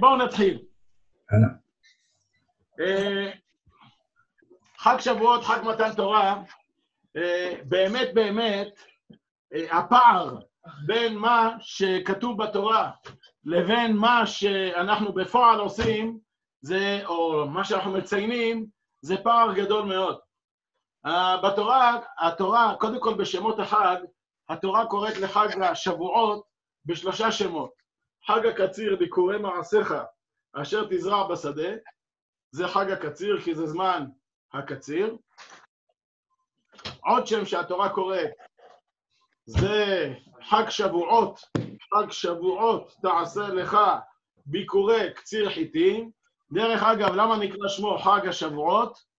בואו נתחיל. חג שבועות, חג מתן תורה, באמת באמת הפער בין מה שכתוב בתורה לבין מה שאנחנו בפועל עושים, זה, או מה שאנחנו מציינים, זה פער גדול מאוד. בתורה, התורה, קודם כל בשמות החג, התורה קוראת לחג השבועות בשלושה שמות. חג הקציר, ביקורי מעשיך, אשר תזרע בשדה, זה חג הקציר, כי זה זמן הקציר. עוד שם שהתורה קוראת, זה חג שבועות תעשה לך ביקורי קציר חיטים. דרך אגב, למה נקרא שמו חג השבועות?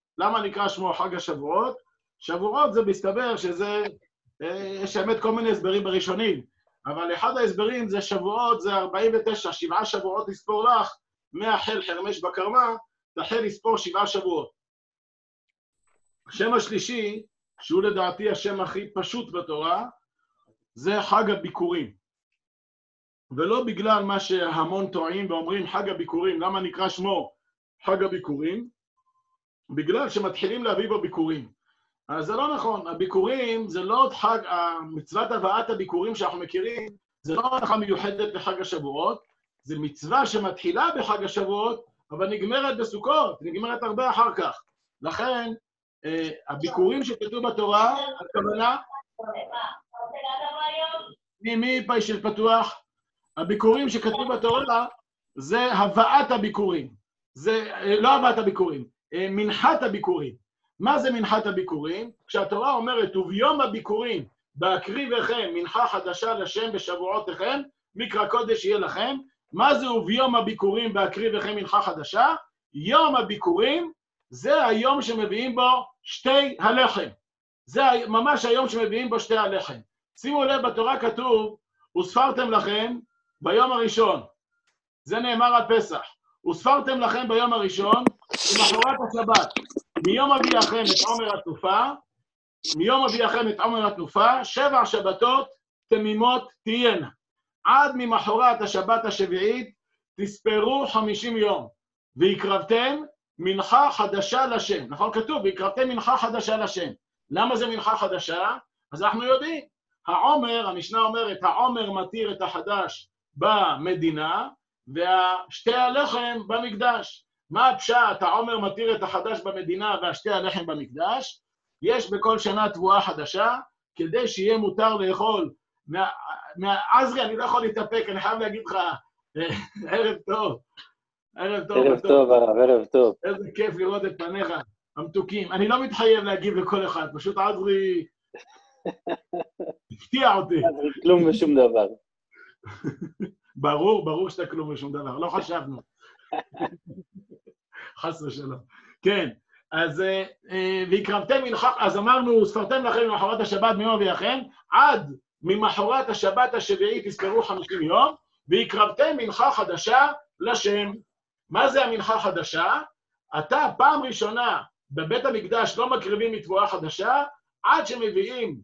שבועות זה מסתבר שזה, יש האמת כל מיני הסברים בראשונים, אבל אחד ההסברים זה שבועות, זה 49, 7 שבועות לספור לך, מהחל חרמש בקרמה, תחל לספור 7 שבועות. השם השלישי, שהוא לדעתי השם הכי פשוט בתורה, זה חג הביקורים. ולא בגלל מה שהמון טועים ואומרים חג הביקורים, למה נקרא שמו חג הביקורים? בגלל שמתחילים להביא בו ביקורים. אז זה לא נכון, הביקורים זה לא חג, מצוות הבאת הביקורים שאנחנו מכירים, זה לא הלכה מיוחדת לחג השבועות, זה מצווה שמתחילה בחג השבועות, אבל נגמרת בסוכות, נגמרת הרבה אחר כך. לכן, הביקורים שכתוב בתורה, הכוונה, מי פה של פתוח? הביקורים שכתוב בתורה, זה הבאת הביקורים. זה, לא הבאת הביקורים, מנחת הביקורים. מה זה מנחת הביקורים? כשהתורה אומרת, וביום הביקורים, בהקריבכם מנחה חדשה לשם בשבועותיכם, מקרא קודש יהיה לכם. מה זה וביום הביקורים, בהקריבכם מנחה חדשה? יום הביקורים, זה היום שמביאים בו שתי הלחם. זה ממש היום שמביאים בו שתי הלחם. שימו לב, בתורה כתוב, וספרתם לכם ביום הראשון. זה נאמר על פסח. וספרתם לכם ביום הראשון, למחרת השבת. מיום אביאכם את עומר התנופה, שבע שבתות תמימות תהיינה. עד ממחרת השבת השביעית, תספרו 50 יום, והקרבתם מנחה חדשה לשם. נכון כתוב, והקרבתם מנחה חדשה לשם. למה זה מנחה חדשה? אז אנחנו יודעים. העומר, המשנה אומרת, העומר מתיר את החדש במדינה, והשתי הלחם במקדש. מה הפשט? העומר מתיר את החדש במדינה והשתי הלחם במקדש. יש בכל שנה תבואה חדשה, כדי שיהיה מותר לאכול. עזרי, אני לא יכול להתאפק, אני חייב להגיד לך, ערב טוב. ערב טוב. איזה כיף לראות את פניך, המתוקים. אני לא מתחייב להגיב לכל אחד, פשוט עזרי הפתיע אותי. עזרי כלום ושום דבר. ברור שאתה כלום ושום דבר, לא חשבנו. חס ושלום. כן, אז והקרבתם מנחה, אז אמרנו, ספרתם לכם ממחרת השבת מיום אביאכם, עד ממחרת השבת השביעית תספרו 50 יום, והקרבתם מנחה חדשה לשם. מה זה המנחה חדשה? אתה פעם ראשונה בבית המקדש לא מקריבים מתבואה חדשה, עד שמביאים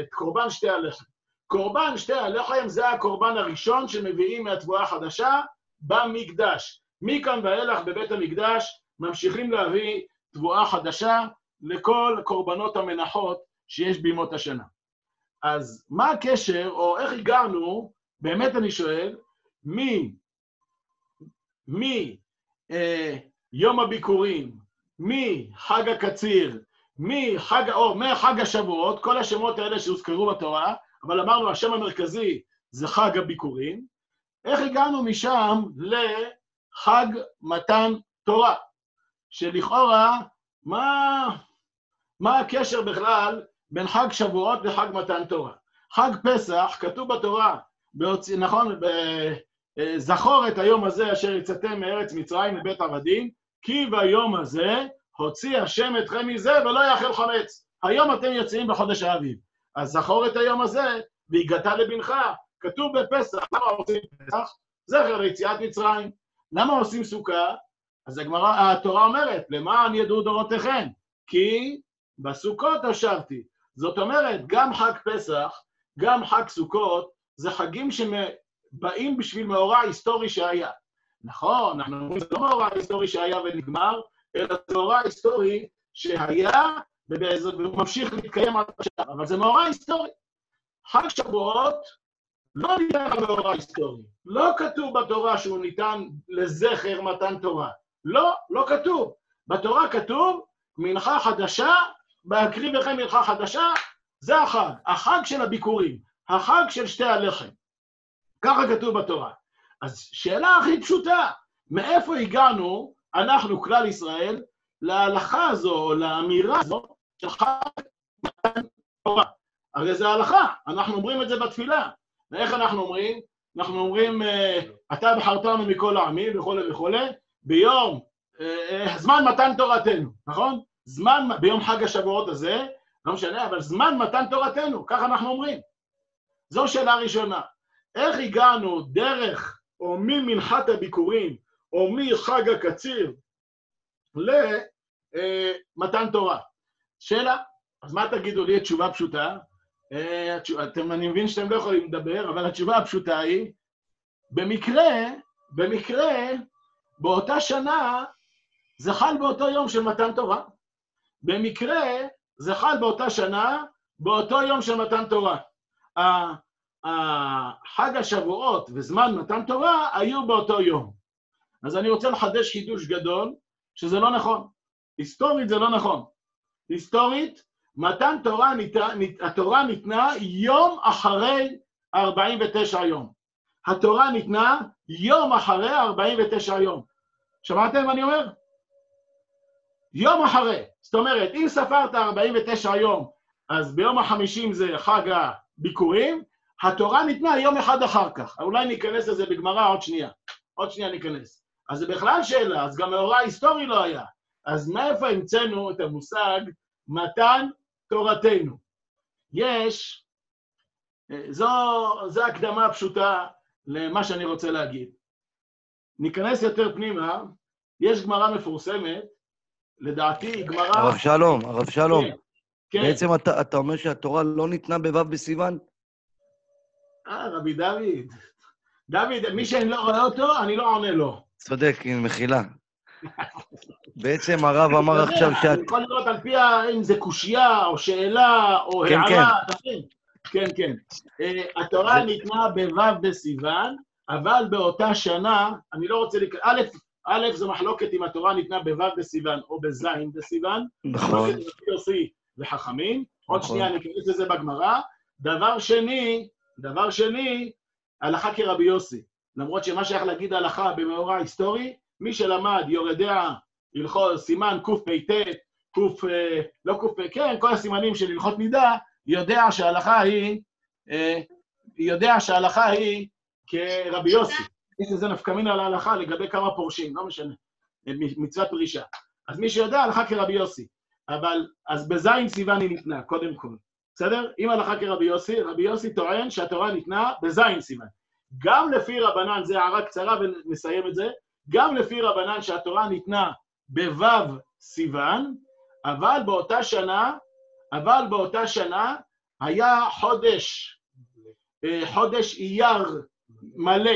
את קורבן שתי הלחם. קורבן שתי הלחם זה הקורבן הראשון שמביאים מהתבואה החדשה במקדש. מכאן ואילך בבית המקדש ממשיכים להביא תבואה חדשה לכל קורבנות המנחות שיש בימות השנה. אז מה הקשר, או איך הגענו, באמת אני שואל, יום הביקורים, מחג הקציר, מחג השבועות, כל השמות האלה שהוזכרו בתורה, אבל אמרנו השם המרכזי זה חג הביקורים, איך הגענו משם לחג מתן תורה? שלכאורה, מה הקשר בכלל בין חג שבועות לחג מתן תורה? חג פסח, כתוב בתורה, נכון, זכור את היום הזה אשר יצאתם מארץ מצרים לבית עבדים, כי ביום הזה הוציא השם אתכם מזה ולא יאכל חמץ. היום אתם יוצאים בחודש האביב. אז זכור את היום הזה והגעת לבנך. כתוב בפסח, למה עושים פסח? זכר ליציאת מצרים. למה עושים סוכה? אז התורה אומרת, למען ידעו דורותיכם, כי בסוכות ישבתי. זאת אומרת, גם חג פסח, גם חג סוכות, זה חגים באים בשביל מאורע היסטורי שהיה. נכון, אנחנו אומרים, זה לא מאורע היסטורי שהיה ונגמר, אלא זה מאורע היסטורי שהיה, והוא ממשיך להתקיים עד עכשיו, אבל זה מאורע היסטורי. חג שבועות לא ניתן למאורע היסטורי. לא כתוב בתורה שהוא ניתן לזכר מתן תורה. לא, לא כתוב. בתורה כתוב, מנחה חדשה, בהקריב לכם מנחה חדשה, זה החג, החג של הביקורים, החג של שתי הלחם. ככה כתוב בתורה. אז שאלה הכי פשוטה, מאיפה הגענו, אנחנו כלל ישראל, להלכה הזו, לאמירה הזו, של חג מתן תורה. הרי זה ההלכה, אנחנו אומרים את זה בתפילה. ואיך אנחנו אומרים? אנחנו אומרים, אתה בחרתנו מכל העמים, וכו' וכו', ביום, זמן מתן תורתנו, נכון? זמן, ביום חג השבועות הזה, לא משנה, אבל זמן מתן תורתנו, כך אנחנו אומרים. זו שאלה ראשונה. איך הגענו דרך, או ממנחת הביקורים, או מחג הקציר, למתן תורה? שאלה, אז מה תגידו לי? תשובה פשוטה. אני מבין שאתם לא יכולים לדבר, אבל התשובה הפשוטה היא, במקרה, באותה שנה, זה חל באותו יום של מתן תורה. במקרה, זה חל באותה שנה, באותו יום של מתן תורה. חג השבועות וזמן מתן תורה היו באותו יום. אז אני רוצה לחדש חידוש גדול, שזה לא נכון. היסטורית זה לא נכון. היסטורית, מתן תורה, התורה ניתנה יום אחרי 49 יום. התורה ניתנה יום אחרי 49 יום. שמעתם מה אני אומר? יום אחרי. זאת אומרת, אם ספרת 49 יום, אז ביום ה-50 זה חג הביקורים, התורה ניתנה יום אחד אחר כך. אולי ניכנס לזה בגמרא עוד שנייה. עוד שנייה ניכנס. אז זה בכלל שאלה, אז גם מאורע היסטורי לא היה. אז מאיפה המצאנו את המושג מתן תורתנו? יש, זו הקדמה פשוטה למה שאני רוצה להגיד. ניכנס יותר פנימה, יש גמרא מפורסמת, לדעתי גמרא... הרב שלום. כן. בעצם אתה אומר שהתורה לא ניתנה בו' בסיוון? רבי דוד, מי שאני לא רואה אותו, אני לא עונה לו. צודק, עם מחילה. בעצם הרב אמר עכשיו שאת... יכול לראות על פי אם זה קושייה, או שאלה, או הערה, כן. התורה ניתנה בו' בסיוון, אבל באותה שנה, אני לא רוצה לקרוא, א' זו מחלוקת אם התורה ניתנה בו' בסיוון או בז' בסיוון, נכון. וחכמים, עוד שנייה נכנס לזה בגמרא. דבר שני, הלכה כרבי יוסי, למרות שמה שייך להגיד הלכה במאורע היסטורי, מי שלמד יורדיה הלכות סימן קפט, כל הסימנים של הלכות נידה, יודע שההלכה היא כרבי יוסי. יש לזה נפקמין על ההלכה לגבי כמה פורשים, לא משנה, מצוות פרישה. אז מי שיודע הלכה כרבי יוסי, אבל אז בזין סיוון היא ניתנה, קודם כל. בסדר? אם הלכה כרבי יוסי, רבי יוסי טוען שהתורה ניתנה בזין סיוון. גם לפי רבנן, זה הערה קצרה ונסיים את זה, גם לפי רבנן שהתורה ניתנה בו' סיוון, אבל באותה שנה היה חודש אייר מלא,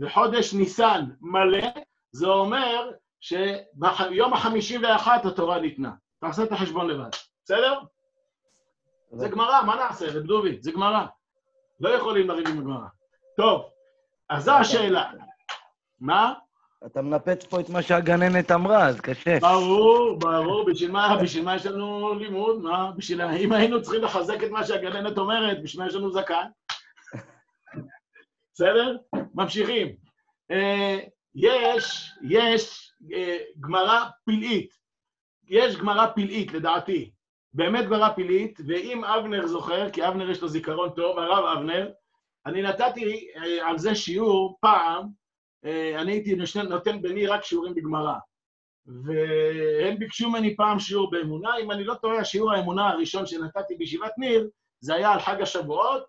וחודש ניסן מלא, זה אומר שביום ה-51 התורה ניתנה. תעשה את החשבון לבד, בסדר? זה גמרא, מה נעשה? רב דובי, זה גמרא. לא יכולים לריב עם הגמרא. טוב, אז זו השאלה. מה? אתה מנפץ פה את מה שהגננת אמרה, אז קשה. ברור, בשביל מה יש לנו לימוד? מה? אם היינו צריכים לחזק את מה שהגננת אומרת, בשביל מה יש לנו זקן? בסדר? ממשיכים. יש גמרא פלאית. יש גמרא פלאית, לדעתי. באמת גמרא פלאית, ואם אבנר זוכר, כי אבנר יש לו זיכרון טוב, הרב אבנר, אני נתתי על זה שיעור פעם, אני הייתי נותן בני רק שיעורים בגמרא. והם ביקשו ממני פעם שיעור באמונה, אם אני לא טועה, שיעור האמונה הראשון שנתתי בישיבת ניר, זה היה על חג השבועות,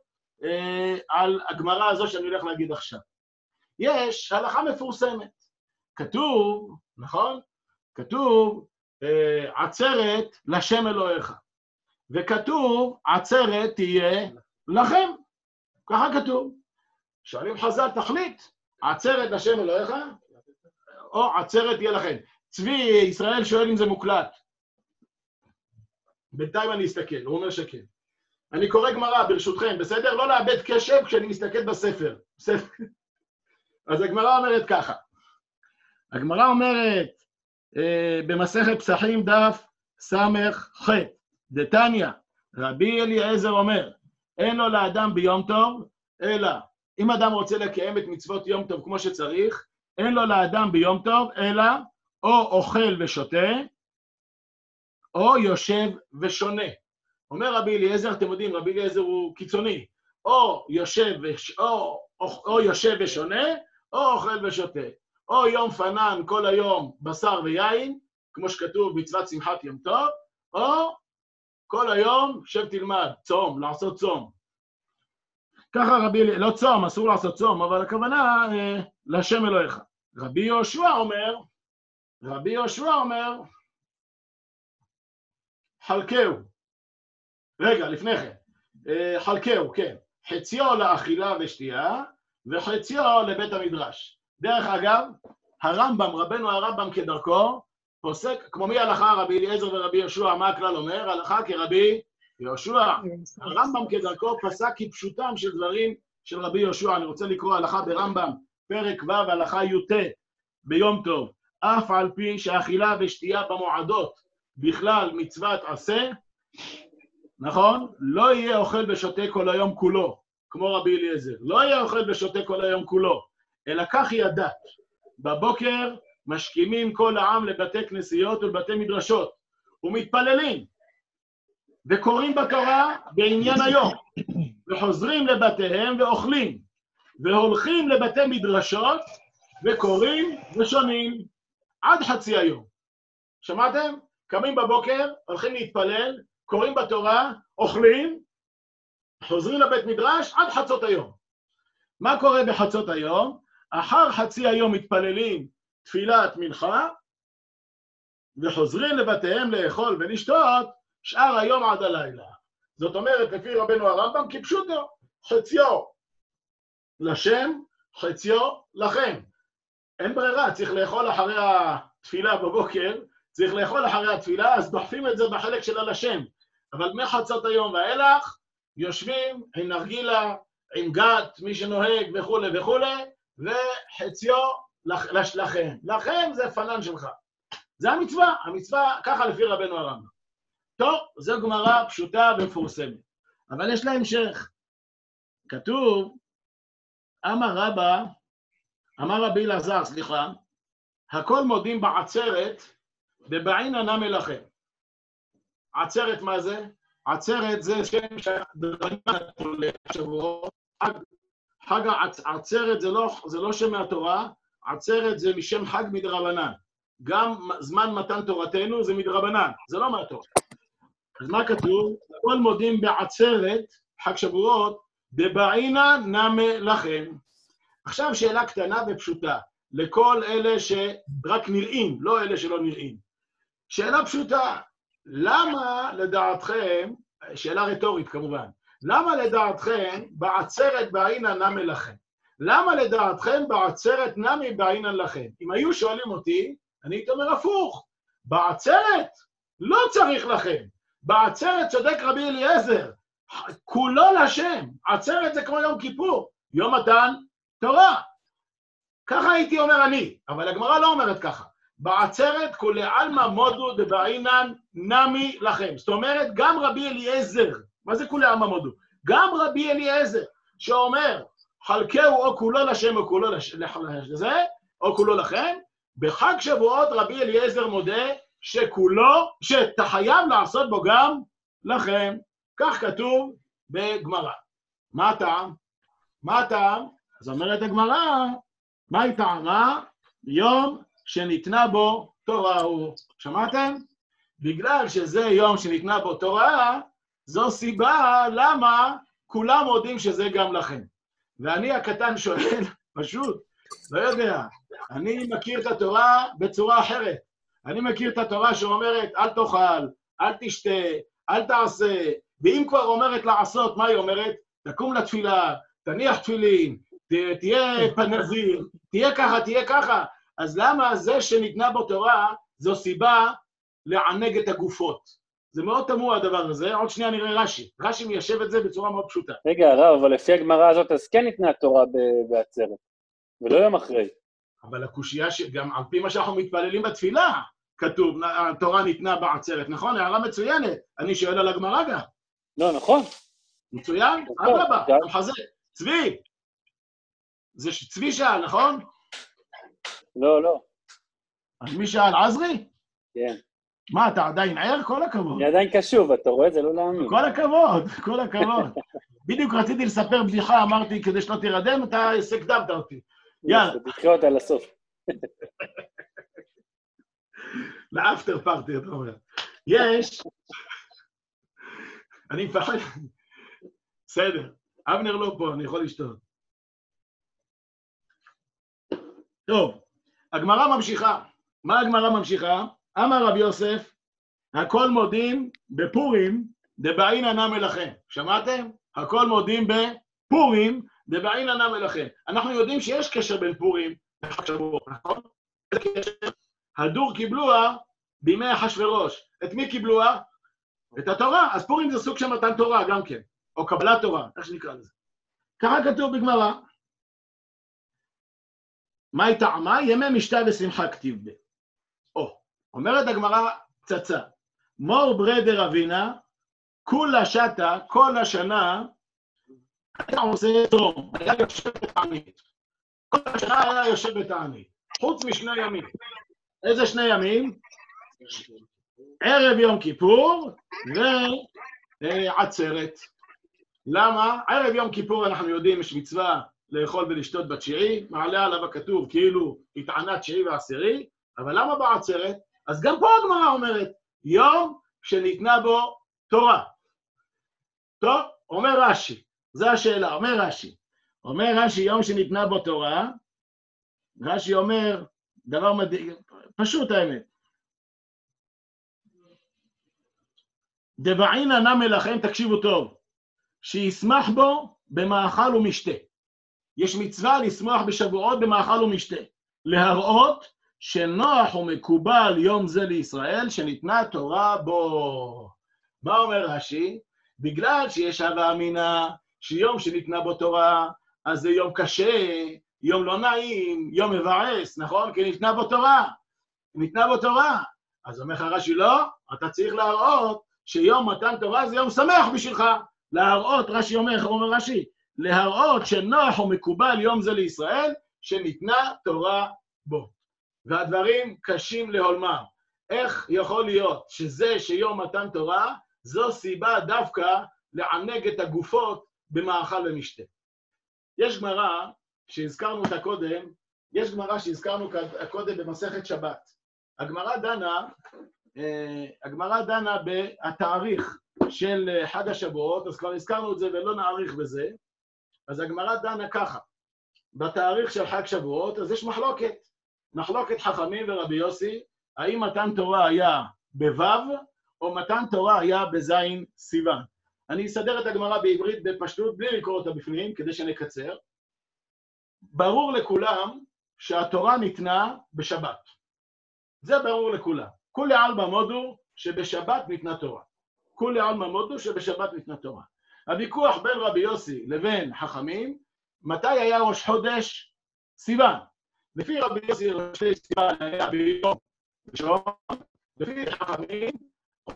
על הגמרא הזו שאני הולך להגיד עכשיו. יש הלכה מפורסמת. כתוב, נכון? כתוב, עצרת לשם אלוהיך. וכתוב, עצרת תהיה לכם. ככה כתוב. שואלים חז"ל, תחליט, עצרת השם אלוהיך, או עצרת יהיה לכם. צבי ישראל שואל אם זה מוקלט. בינתיים אני אסתכל, הוא אומר שכן. אני קורא גמרא, ברשותכם, בסדר? לא לאבד קשב כשאני מסתכל בספר. אז הגמרא אומרת ככה. הגמרא אומרת, במסכת פסחים דף סמך ח' דתניא, רבי אליעזר אומר, אין לו לאדם ביום טוב, אלא אם אדם רוצה לקיים את מצוות יום טוב כמו שצריך, אין לו לאדם ביום טוב, אלא או אוכל ושותה, או יושב ושונה. אומר רבי אליעזר, אתם יודעים, רבי אליעזר הוא קיצוני, או יושב ושונה, או אוכל ושותה. או יום פנן כל היום בשר ויין, כמו שכתוב מצוות שמחת יום טוב, או כל היום שב תלמד, צום, לעשות צום. ככה רבי, לא צום, אסור לעשות צום, אבל הכוונה להשם אלוהיך. רבי יהושע אומר, חלקהו. רגע, לפני כן. חלקהו, כן. חציו לאכילה ושתייה, וחציו לבית המדרש. דרך אגב, הרמב"ם, רבנו הרמב"ם כדרכו, פוסק, כמו מי הלכה רבי אליעזר ורבי יהושע, מה הכלל אומר? הלכה כרבי יהושע. הרמב"ם כדרכו פסק כפשוטם של דברים של רבי יהושע. אני רוצה לקרוא הלכה ברמב"ם, פרק ו' הלכה י"ט, ביום טוב. אף על פי שהאכילה ושתייה במועדות, בכלל מצוות עשה, נכון? לא יהיה אוכל ושותה כל היום כולו, כמו רבי אליעזר. לא יהיה אוכל ושותה כל היום כולו, אלא כך היא הדת. בבוקר משכימים כל העם לבתי כנסיות ולבתי מדרשות, ומתפללים, וקוראים בקרא בעניין היום, וחוזרים לבתיהם ואוכלים, והולכים לבתי מדרשות, וקוראים ושונים עד חצי היום. שמעתם? קמים בבוקר, הולכים להתפלל, קוראים בתורה, אוכלים, חוזרים לבית מדרש עד חצות היום. מה קורה בחצות היום? אחר חצי היום מתפללים תפילת מנחה, וחוזרים לבתיהם לאכול ולשתות שאר היום עד הלילה. זאת אומרת, לפי רבנו הרמב"ם, כפשוטו, חציו לשם, חציו לכם. אין ברירה, צריך לאכול אחרי התפילה בבוקר, צריך לאכול אחרי התפילה, אז דוחפים את זה בחלק שלה לשם. אבל מחצות היום ואילך, יושבים עם נרגילה, עם גת, מי שנוהג וכו' וכו', וחציו לכם. לכם זה פנן שלך. זה המצווה, המצווה ככה לפי רבנו הרמב"ם. טוב, זו גמרא פשוטה ומפורסמת. אבל יש לה המשך. כתוב, אמר רבי אלעזר, הכל מודים בעצרת, דבעינן מלאכם. עצרת מה זה? עצרת זה שם שהדברים מהתורה, שבועות, חג העצרת זה לא שם מהתורה, עצרת זה משם חג מדרבנן. גם זמן מתן תורתנו זה מדרבנן, זה לא מהתורה. אז מה כתוב? הכל מודים בעצרת, חג שבועות, דבעינן מלאכם. עכשיו שאלה קטנה ופשוטה, לכל אלה שרק נראים, לא אלה שלא נראים. שאלה פשוטה, למה לדעתכם, שאלה רטורית כמובן, למה לדעתכם בעצרת בעינן נמי לכם? למה לדעתכם בעצרת נמי בעינן לכם? אם היו שואלים אותי, אני הייתי אומר הפוך, בעצרת לא צריך לכם, בעצרת צודק רבי אליעזר, כולו לשם, עצרת זה כמו יום כיפור, יום מתן תורה. ככה הייתי אומר אני, אבל הגמרא לא אומרת ככה. בעצרת כולי עלמא מודו דבעינן נמי לכם. זאת אומרת, גם רבי אליעזר, מה זה כולי עלמא מודו? גם רבי אליעזר, שאומר, חלקהו או כולו לשם או כולו לזה, או כולו לכם, בחג שבועות רבי אליעזר מודה שכולו, שתחייב לעשות בו גם לכם. כך כתוב בגמרא. מה הטעם? מה הטעם? אז אומרת הגמרא, מה היא טעמה? יום שניתנה בו תורה הוא. שמעתם? בגלל שזה יום שניתנה בו תורה, זו סיבה למה כולם יודעים שזה גם לכם. ואני הקטן שואל, פשוט, לא יודע, אני מכיר את התורה בצורה אחרת. אני מכיר את התורה שאומרת, אל תאכל, אל תשתה, אל תעשה, ואם כבר אומרת לעשות, מה היא אומרת? תקום לתפילה, תניח תפילין, תהיה פנזיר, תהיה ככה, תהיה ככה. אז למה זה שניתנה בו תורה, זו סיבה לענג את הגופות? זה מאוד תמוה הדבר הזה, עוד שנייה נראה רש"י. רש"י מיישב את זה בצורה מאוד פשוטה. רגע, הרב, אבל לפי הגמרא הזאת, אז כן ניתנה התורה בעצרת, ולא יום אחרי. אבל הקושייה שגם על פי מה שאנחנו מתפללים בתפילה, כתוב, התורה ניתנה בעצרת, נכון? הערה מצוינת, אני שואל על הגמרא גם. לא, נכון. מצוין? אדרבה, מחזק. צבי. זה צבי שאל, נכון? לא, לא. אז מי שאל, עזרי? כן. מה, אתה עדיין ער? כל הכבוד. אני עדיין קשוב, אתה רואה את זה, לא להאמין. כל הכבוד, כל הכבוד. בדיוק רציתי לספר בדיחה, אמרתי, כדי שלא תירדם, אתה סקדמת אותי. יאללה. תתחיל אותה לסוף. לאפטר פארטי, אתה אומר. יש. אני מפחד. בסדר. אבנר לא פה, אני יכול לשתות. טוב, הגמרא ממשיכה. מה הגמרא ממשיכה? אמר רבי יוסף, הכל מודים בפורים, דבעין ענה מלאכם. שמעתם? הכל מודים בפורים, דבעין ענה מלאכם. אנחנו יודעים שיש קשר בין פורים לחשבו, נכון? הדור קיבלוה בימי החשברוש. את מי קיבלוה? את התורה. אז פורים זה סוג של מתן תורה גם כן, או קבלת תורה, איך שנקרא לזה. ככה כתוב בגמרא. מה היא טעמה? ימי משתה ושמחה כתיב ב. אומרת הגמרא פצצה, מור ברדר אבינה, כולה שטה, כל השנה, היה עושה תרום, היה יושב בתענית. כל השנה היה יושב בתענית, חוץ משני ימים. איזה שני ימים? ערב יום כיפור ועצרת. למה? ערב יום כיפור אנחנו יודעים, יש מצווה לאכול ולשתות בתשיעי, מעלה עליו הכתוב כאילו התענה תשיעי ועשירי, אבל למה בעצרת? אז גם פה הגמרא אומרת, יום שניתנה בו תורה. טוב, אומר רש"י, זו השאלה, אומר רש"י. אומר רש"י, יום שניתנה בו תורה, רש"י אומר, דבר מדהים, פשוט האמת. דבעין ענה מלאכם, תקשיבו טוב, שישמח בו במאכל ומשתה. יש מצווה לשמוח בשבועות במאכל ומשתה. להראות, שנוח ומקובל יום זה לישראל, שניתנה תורה בו. מה אומר רש"י? בגלל שיש הווה אמינה, שיום שניתנה בו תורה, אז זה יום קשה, יום לא נעים, יום מבאס, נכון? כי ניתנה בו תורה. ניתנה בו תורה. אז אומר רש"י, לא, אתה צריך להראות שיום מתן תורה זה יום שמח בשבילך. להראות, רש"י אומר, אומר רש"י, להראות שנוח ומקובל יום זה לישראל, שניתנה תורה בו. והדברים קשים להולמם. איך יכול להיות שזה שיום מתן תורה, זו סיבה דווקא לענג את הגופות במאכל ומשתה. יש גמרא שהזכרנו אותה קודם, יש גמרא שהזכרנו קודם במסכת שבת. הגמרא דנה בתאריך של חג השבועות, אז כבר הזכרנו את זה ולא נאריך בזה. אז הגמרא דנה ככה, בתאריך של חג שבועות, אז יש מחלוקת. מחלוקת חכמים ורבי יוסי, האם מתן תורה היה בו"ב, או מתן תורה היה בזין סיוון. אני אסדר את הגמרא בעברית בפשטות, בלי לקרוא אותה בפנים, כדי שנקצר. ברור לכולם שהתורה ניתנה בשבת. זה ברור לכולם. כולי עלמא מודו שבשבת ניתנה תורה. כולי עלמא מודו שבשבת ניתנה תורה. הוויכוח בין רבי יוסי לבין חכמים, מתי היה ראש חודש סיוון? לפי רבי יוסי ראשי סיוון היה ביום ראשון, לפי חכמים,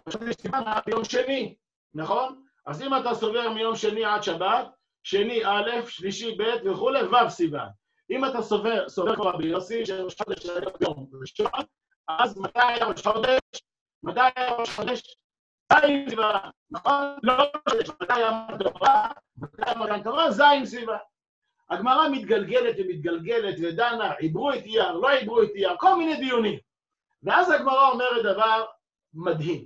ראשי סיוון היה ביום שני, נכון? אז אם אתה סובר מיום שני עד שבת, שני א', שלישי ב' וכו', ו' סיוון. אם אתה סובר כבר רבי יוסי שראש חודש היה ביום ראשון, אז מתי היה ראש חודש? מתי היה ראש חודש? זין סיוון, נכון? לא חודש, מתי היה תורה? מתי היה תורה? זין סיוון. הגמרא מתגלגלת ומתגלגלת ודנה, עיברו את אייר, לא עיברו את אייר, כל מיני דיונים. ואז הגמרא אומרת דבר מדהים.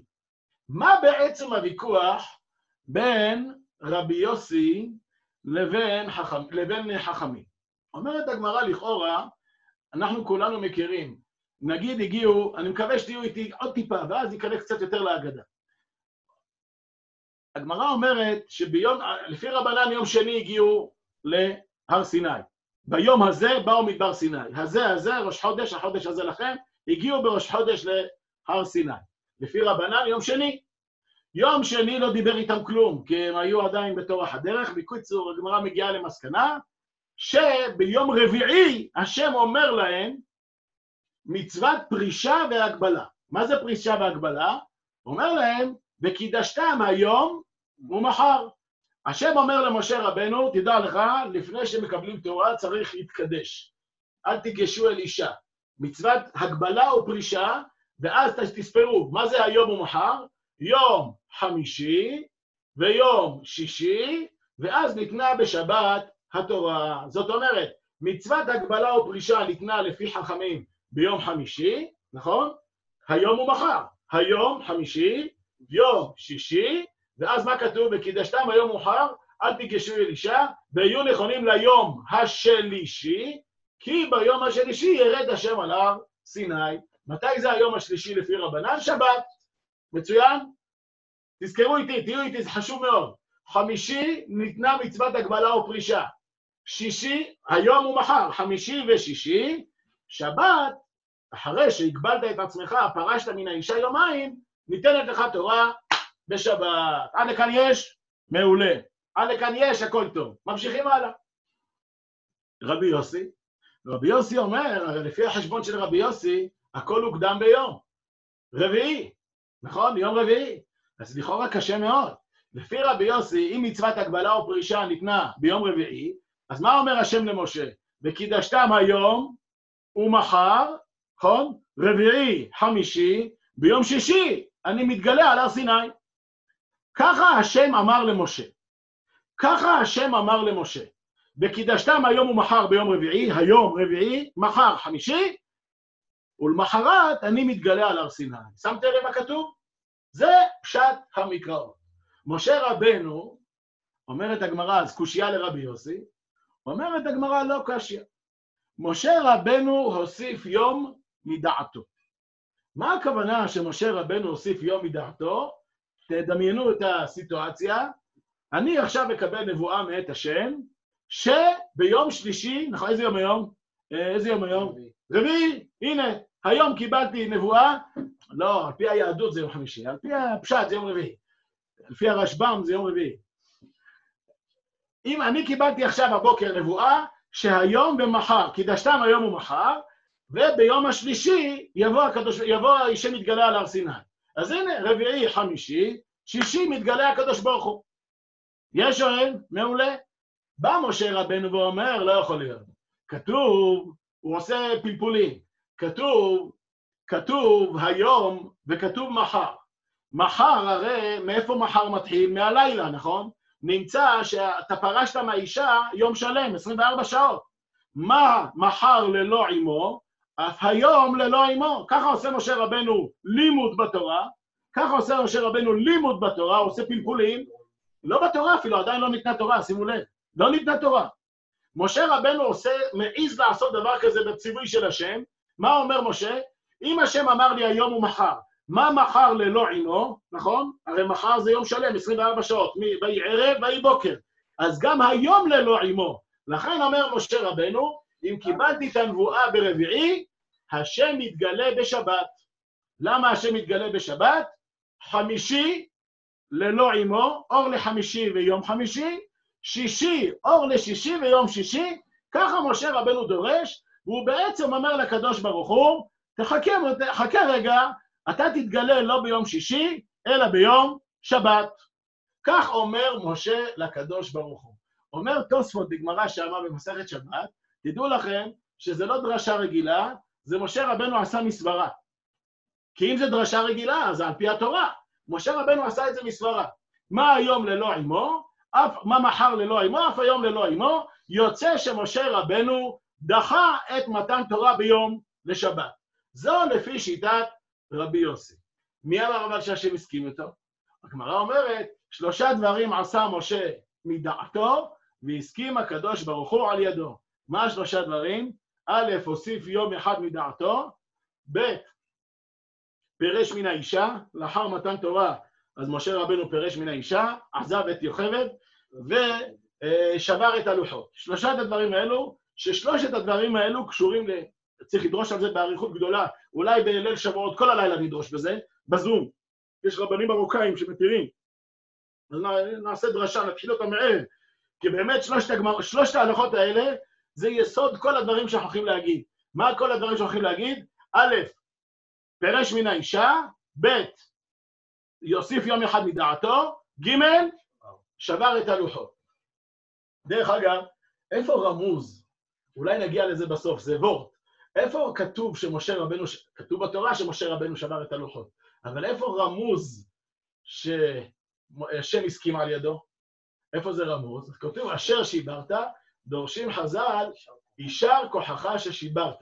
מה בעצם הוויכוח בין רבי יוסי לבין חכמים? אומרת הגמרא לכאורה, אנחנו כולנו מכירים, נגיד הגיעו, אני מקווה שתהיו איתי עוד טיפה, ואז ייכנס קצת יותר להגדה. הגמרא אומרת שביום, לפי רבנן יום שני הגיעו ל... הר סיני. ביום הזה באו מדבר סיני, הזה, ראש חודש, החודש הזה לכם, הגיעו בראש חודש להר סיני. לפי רבנן, יום שני לא דיבר איתם כלום, כי הם היו עדיין בתורך הדרך. בקיצור, הגמרא מגיעה למסקנה, שביום רביעי השם אומר להם, מצוות פרישה והגבלה. מה זה פרישה והגבלה? הוא אומר להם, וקידשתם היום ומחר. השם אומר למשה רבנו, תדע לך, לפני שמקבלים תורה צריך להתקדש. אל תיגשו אל אישה. מצוות הגבלה או פרישה, ואז תספרו, מה זה היום ומחר? יום חמישי ויום שישי, ואז ניתנה בשבת התורה. זאת אומרת, מצוות הגבלה או פרישה ניתנה לפי חכמים ביום חמישי, נכון? היום ומחר. היום חמישי, יום שישי, ואז מה כתוב? וקידשתם היום ומחר, אל תיגשו אל אישה, והיו נכונים ליום השלישי, כי ביום השלישי ירד השם על הר סיני. מתי זה היום השלישי לפי רבנן? שבת. מצוין? תזכרו איתי, תהיו איתי, זה חשוב מאוד. חמישי ניתנה מצוות הגבלה או פרישה. שישי, היום ומחר, חמישי ושישי. שבת, אחרי שהגבלת את עצמך, פרשת מן האישה יומיים, ניתנת לך תורה בשבת. עד לכאן יש? מעולה. עד לכאן יש, הכל טוב. ממשיכים הלאה. רבי יוסי אומר, לפי החשבון של רבי יוסי, הכל הוקדם ביום. רביעי. נכון? יום רביעי. אז לכאורה קשה מאוד. לפי רבי יוסי, אם מצוות הגבלה או פרישה ניתנה ביום רביעי, אז מה אומר השם למשה? וקידשתם היום ומחר, נכון? רביעי, חמישי, ביום שישי אני מתגלה על הר סיני. ככה השם אמר למשה. וקידשתם היום ומחר ביום רביעי, היום רביעי, מחר חמישי, ולמחרת אני מתגלה על הר סיני. שמתם לב מה כתוב? זה פשט המקראות. משה רבנו, אומרת הגמרא, אז קושיה לרבי יוסי, אומרת הגמרא לא קשיה. משה רבנו הוסיף יום מדעתו. מה הכוונה שמשה רבנו הוסיף יום מדעתו? תדמיינו את הסיטואציה. אני עכשיו אקבל נבואה מאת השם, שביום שלישי, נכון, איזה יום היום? רביעי, הנה, היום קיבלתי נבואה, לא, על פי היהדות זה יום חמישי, על פי הפשט זה יום רביעי, על פי הרשב"ם זה יום רביעי. אם אני קיבלתי עכשיו הבוקר נבואה, שהיום ומחר, קידשתם היום ומחר, וביום השלישי יבוא האישה מתגלה על הר סיני. אז הנה, רביעי, חמישי, שישי מתגלה הקדוש ברוך הוא. יש או אין? מעולה. בא משה רבנו ואומר, לא יכול להיות. כתוב, הוא עושה פלפולים. כתוב היום וכתוב מחר. מחר הרי, מאיפה מחר מתחיל? מהלילה, נכון? נמצא שאתה פרשת מהאישה יום שלם, 24 שעות. מה מחר ללא עמו? אף היום ללא עמו. ככה עושה משה רבנו לימוד בתורה, הוא עושה פלפולים. לא בתורה אפילו, עדיין לא ניתנה תורה, שימו לב. לא ניתנה תורה. משה רבנו עושה, מעיז לעשות דבר כזה בציווי של השם. מה אומר משה? אם השם אמר לי היום ומחר, מה מחר ללא עינו, נכון? הרי מחר זה יום שלם, 24 שעות, ויהי ערב ויהי בוקר. אז גם היום ללא עימו. לכן אומר משה רבנו, אם קיבלתי את הנבואה ברביעי, השם יתגלה בשבת. למה השם יתגלה בשבת? חמישי ללא עימו, אור לחמישי ויום חמישי, שישי, אור לשישי ויום שישי, ככה משה רבנו דורש, והוא בעצם אומר לקדוש ברוך הוא, תחכה רגע, אתה תתגלה לא ביום שישי, אלא ביום שבת. כך אומר משה לקדוש ברוך הוא. אומר תוספות בגמרא שאמר במסכת שבת, תדעו לכם שזה לא דרשה רגילה, זה משה רבנו עשה מסברה. כי אם זה דרשה רגילה, אז על פי התורה. משה רבנו עשה את זה מסברה. מה היום ללא עמו? מה מחר ללא עמו? אף היום ללא עמו. יוצא שמשה רבנו דחה את מתן תורה ביום לשבת. זו לפי שיטת רבי יוסי. מי אמר אבל שהשם הסכים איתו? הגמרא אומרת, 3 דברים עשה משה מדעתו, והסכים הקדוש ברוך הוא על ידו. מה ה3 דברים? א', הוסיף יום אחד מדעתו, ב', פירש מן האישה, לאחר מתן תורה, אז משה רבנו פירש מן האישה, עזב את יוכבד, ושבר את הלוחות. 3 הדברים האלו ששלושת הדברים האלו קשורים צריך לדרוש על זה בעריכות גדולה, אולי בליל שבועות, כל הלילה נדרוש בזה, בזום. יש רבנים מרוקאים שמתירים. אז נעשה דרשה, נתחיל אותה מערב, כי באמת שלושת ההלכות האלה, זה יסוד כל הדברים שאנחנו הולכים להגיד. מה כל הדברים שאנחנו הולכים להגיד? א', פרש מן האישה, ב', יוסיף יום אחד מדעתו, ג', שבר את הלוחות. דרך אגב, איפה רמוז? אולי נגיע לזה בסוף, זה וורט. איפה כתוב שמשה רבנו, כתוב בתורה שמשה רבנו שבר את הלוחות, אבל איפה רמוז שהשם הסכים על ידו? איפה זה רמוז? כתוב, אשר שיברת, דורשים חז"ל, יישר כוחך ששיברת.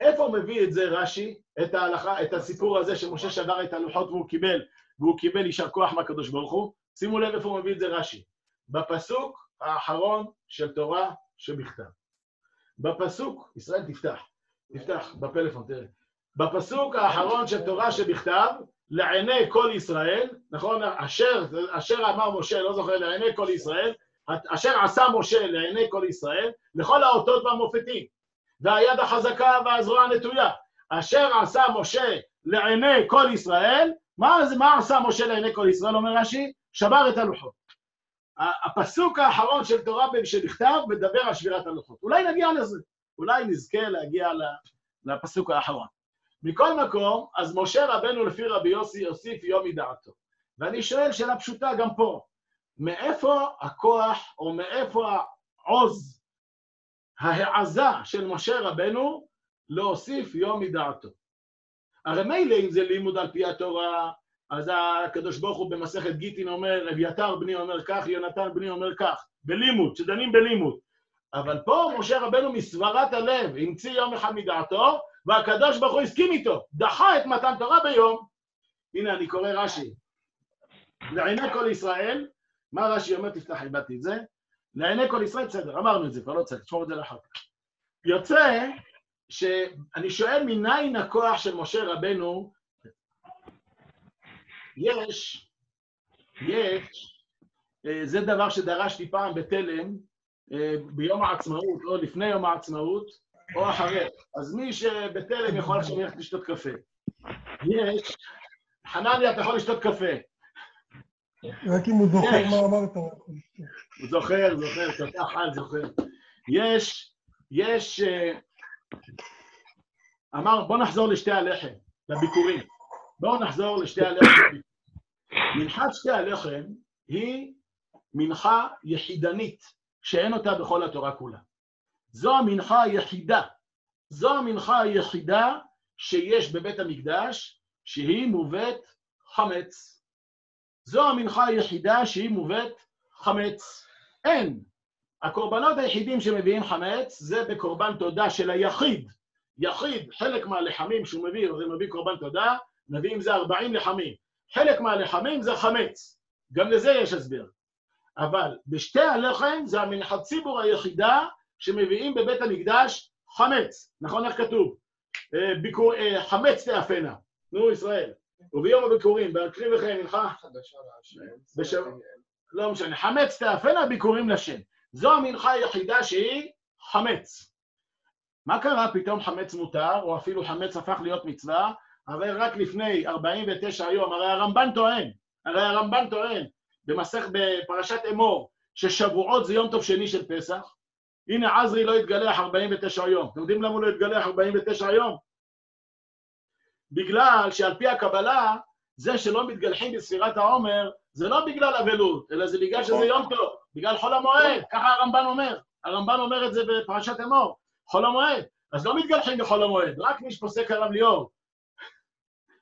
איפה מביא את זה רש"י, את ההלכה, את הסיפור הזה שמשה שבר את הלוחות והוא קיבל יישר כוח מהקדוש ברוך הוא? שימו לב איפה מביא את זה רש"י. בפסוק האחרון של תורה שבכתב. בפסוק, ישראל תפתח בפלאפון, תראה. בפסוק האחרון של תורה שבכתב, לעיני כל ישראל, נכון? אשר אמר משה, לא זוכר, לעיני כל ישראל, אשר עשה משה לעיני כל ישראל, לכל האותות והמופתים, והיד החזקה והזרוע הנטויה. אשר עשה משה לעיני כל ישראל, מה עשה משה לעיני כל ישראל, אומר רש"י? שבר את הלוחות. הפסוק האחרון של תורה שבכתב, מדבר על שבירת הלוחות. אולי נגיע לזה. אולי נזכה להגיע לפסוק האחרון. מכל מקום, אז משה רבנו לפי רבי יוסי יוסיף יום מדעתו. ואני שואל שאלה פשוטה גם פה, מאיפה הכוח או מאיפה העוז, ההעזה של משה רבנו להוסיף יום מדעתו? הרי מילא אם זה לימוד על פי התורה, אז הקדוש ברוך הוא במסכת גיטין אומר, אביתר בני אומר כך, יונתן בני אומר כך, בלימוד, שדנים בלימוד. אבל פה משה רבנו מסברת הלב, המציא יום אחד מדעתו, והקדוש ברוך הוא הסכים איתו, דחה את מתן תורה ביום. הנה, אני קורא רש"י. לעיני כל ישראל, מה רש"י אומר? תפתח, הבאתי את זה. לעיני כל ישראל, בסדר, אמרנו את זה, כבר לא צריך, תשמור את זה לאחר כך. יוצא, שאני שואל מניין הכוח של משה רבנו, יש, זה דבר שדרשתי פעם בתלם, ביום העצמאות, או לפני יום העצמאות, או אחרי. אז מי שבתלם יכול עכשיו ללכת לשתות קפה. יש. חנניה, אתה יכול לשתות קפה. רק אם הוא זוכר מה אמרת. הוא זוכר, תותח על זוכר. יש, אמר, בוא נחזור לשתי הלחם, לביקורים. מנחת שתי הלחם היא מנחה יחידנית. שאין אותה בכל התורה כולה. זו המנחה היחידה שיש בבית המקדש, שהיא מובאת חמץ. אין. הקורבנות היחידים שמביאים חמץ, זה בקורבן תודה של היחיד. יחיד, חלק מהלחמים שהוא מביא, או זה מביא קורבן תודה, מביאים זה 40 לחמים. חלק מהלחמים זה חמץ. גם לזה יש הסבר. אבל בשתי הלחם זה המנחת ציבור היחידה שמביאים בבית המקדש חמץ. נכון איך כתוב? חמץ תאפנה. נו ישראל. וביום הביקורים, בהקריב לכם מנחה חדשה להשם. לא משנה. חמץ תאפנה, ביקורים לשם. זו המנחה היחידה שהיא חמץ. מה קרה? פתאום חמץ מותר, או אפילו חמץ הפך להיות מצווה, אבל רק לפני 49 יום, הרי הרמב"ן טוען. במסך בפרשת אמור, ששבועות זה יום טוב שני של פסח, הנה עזרי לא התגלח 49 יום. אתם יודעים למה הוא לא התגלח 49 יום? בגלל שעל פי הקבלה, זה שלא מתגלחים בספירת העומר, זה לא בגלל אבלות, אלא זה בגלל שזה יום טוב, בגלל חול המועד, ככה הרמב"ן אומר. הרמב"ן אומר את זה בפרשת אמור, חול המועד. אז לא מתגלחים בחול המועד, רק מי שפוסק עליו ליאור,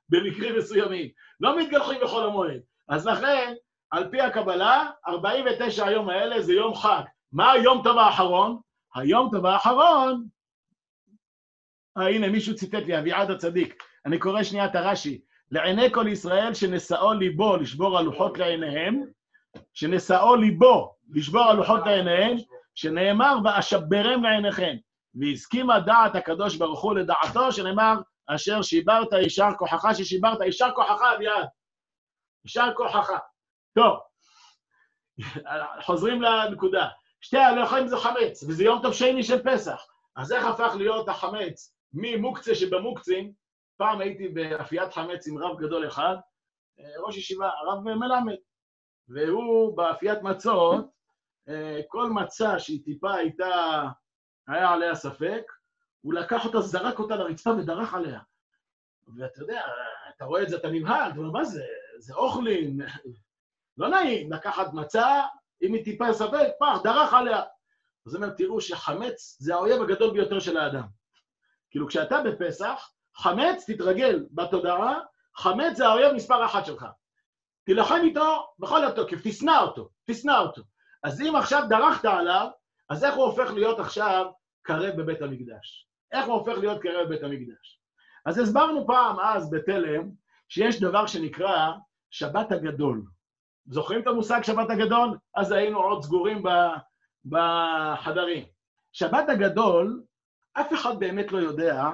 במקרים מסוימים. לא מתגלחים בחול המועד. אז לכן, על פי הקבלה, 49 היום האלה זה יום חג. מה היום טוב האחרון? היום טוב האחרון. הנה, מישהו ציטט לי, אביעד הצדיק. אני קורא שנייה את הרש"י. לעיני כל ישראל שנשאו ליבו לשבור הלוחות לעיניהם, שנאמר, ואשברם לעיניכם. והסכימה דעת הקדוש ברוך הוא לדעתו, שנאמר, אשר שיברת יישר כוחך ששיברת. יישר כוחך, אביעד. יישר כוחך. טוב, חוזרים לנקודה. שתי הלחמים זה חמץ, וזה יום טוב שני של פסח. אז איך הפך להיות החמץ ממוקצה שבמוקצים? פעם הייתי באפיית חמץ עם רב גדול אחד, ראש ישיבה, הרב מלמד, והוא באפיית מצות, כל מצה שהיא טיפה הייתה, היה עליה ספק, הוא לקח אותה, זרק אותה לרצפה ודרך עליה. ואתה יודע, אתה רואה את זה, אתה נמהל, אתה אומר, מה זה? זה אוכלים, לא נעים, לקחת מצה, אם היא טיפה ספק, פח, דרך עליה. אז אומר, תראו שחמץ זה האויב הגדול ביותר של האדם. כאילו כשאתה בפסח, חמץ תתרגל בתודעה, חמץ זה האויב מספר אחת שלך. תלחם איתו בכל התוקף, תשנא אותו, תשנא אותו. אז אם עכשיו דרכת עליו, אז איך הוא הופך להיות עכשיו קרב בבית המקדש? איך הוא הופך להיות קרב בבית המקדש? אז הסברנו פעם אז בתלם, שיש דבר שנקרא שבת הגדול. זוכרים את המושג שבת הגדול? אז היינו עוד סגורים בחדרים. שבת הגדול, אף אחד באמת לא יודע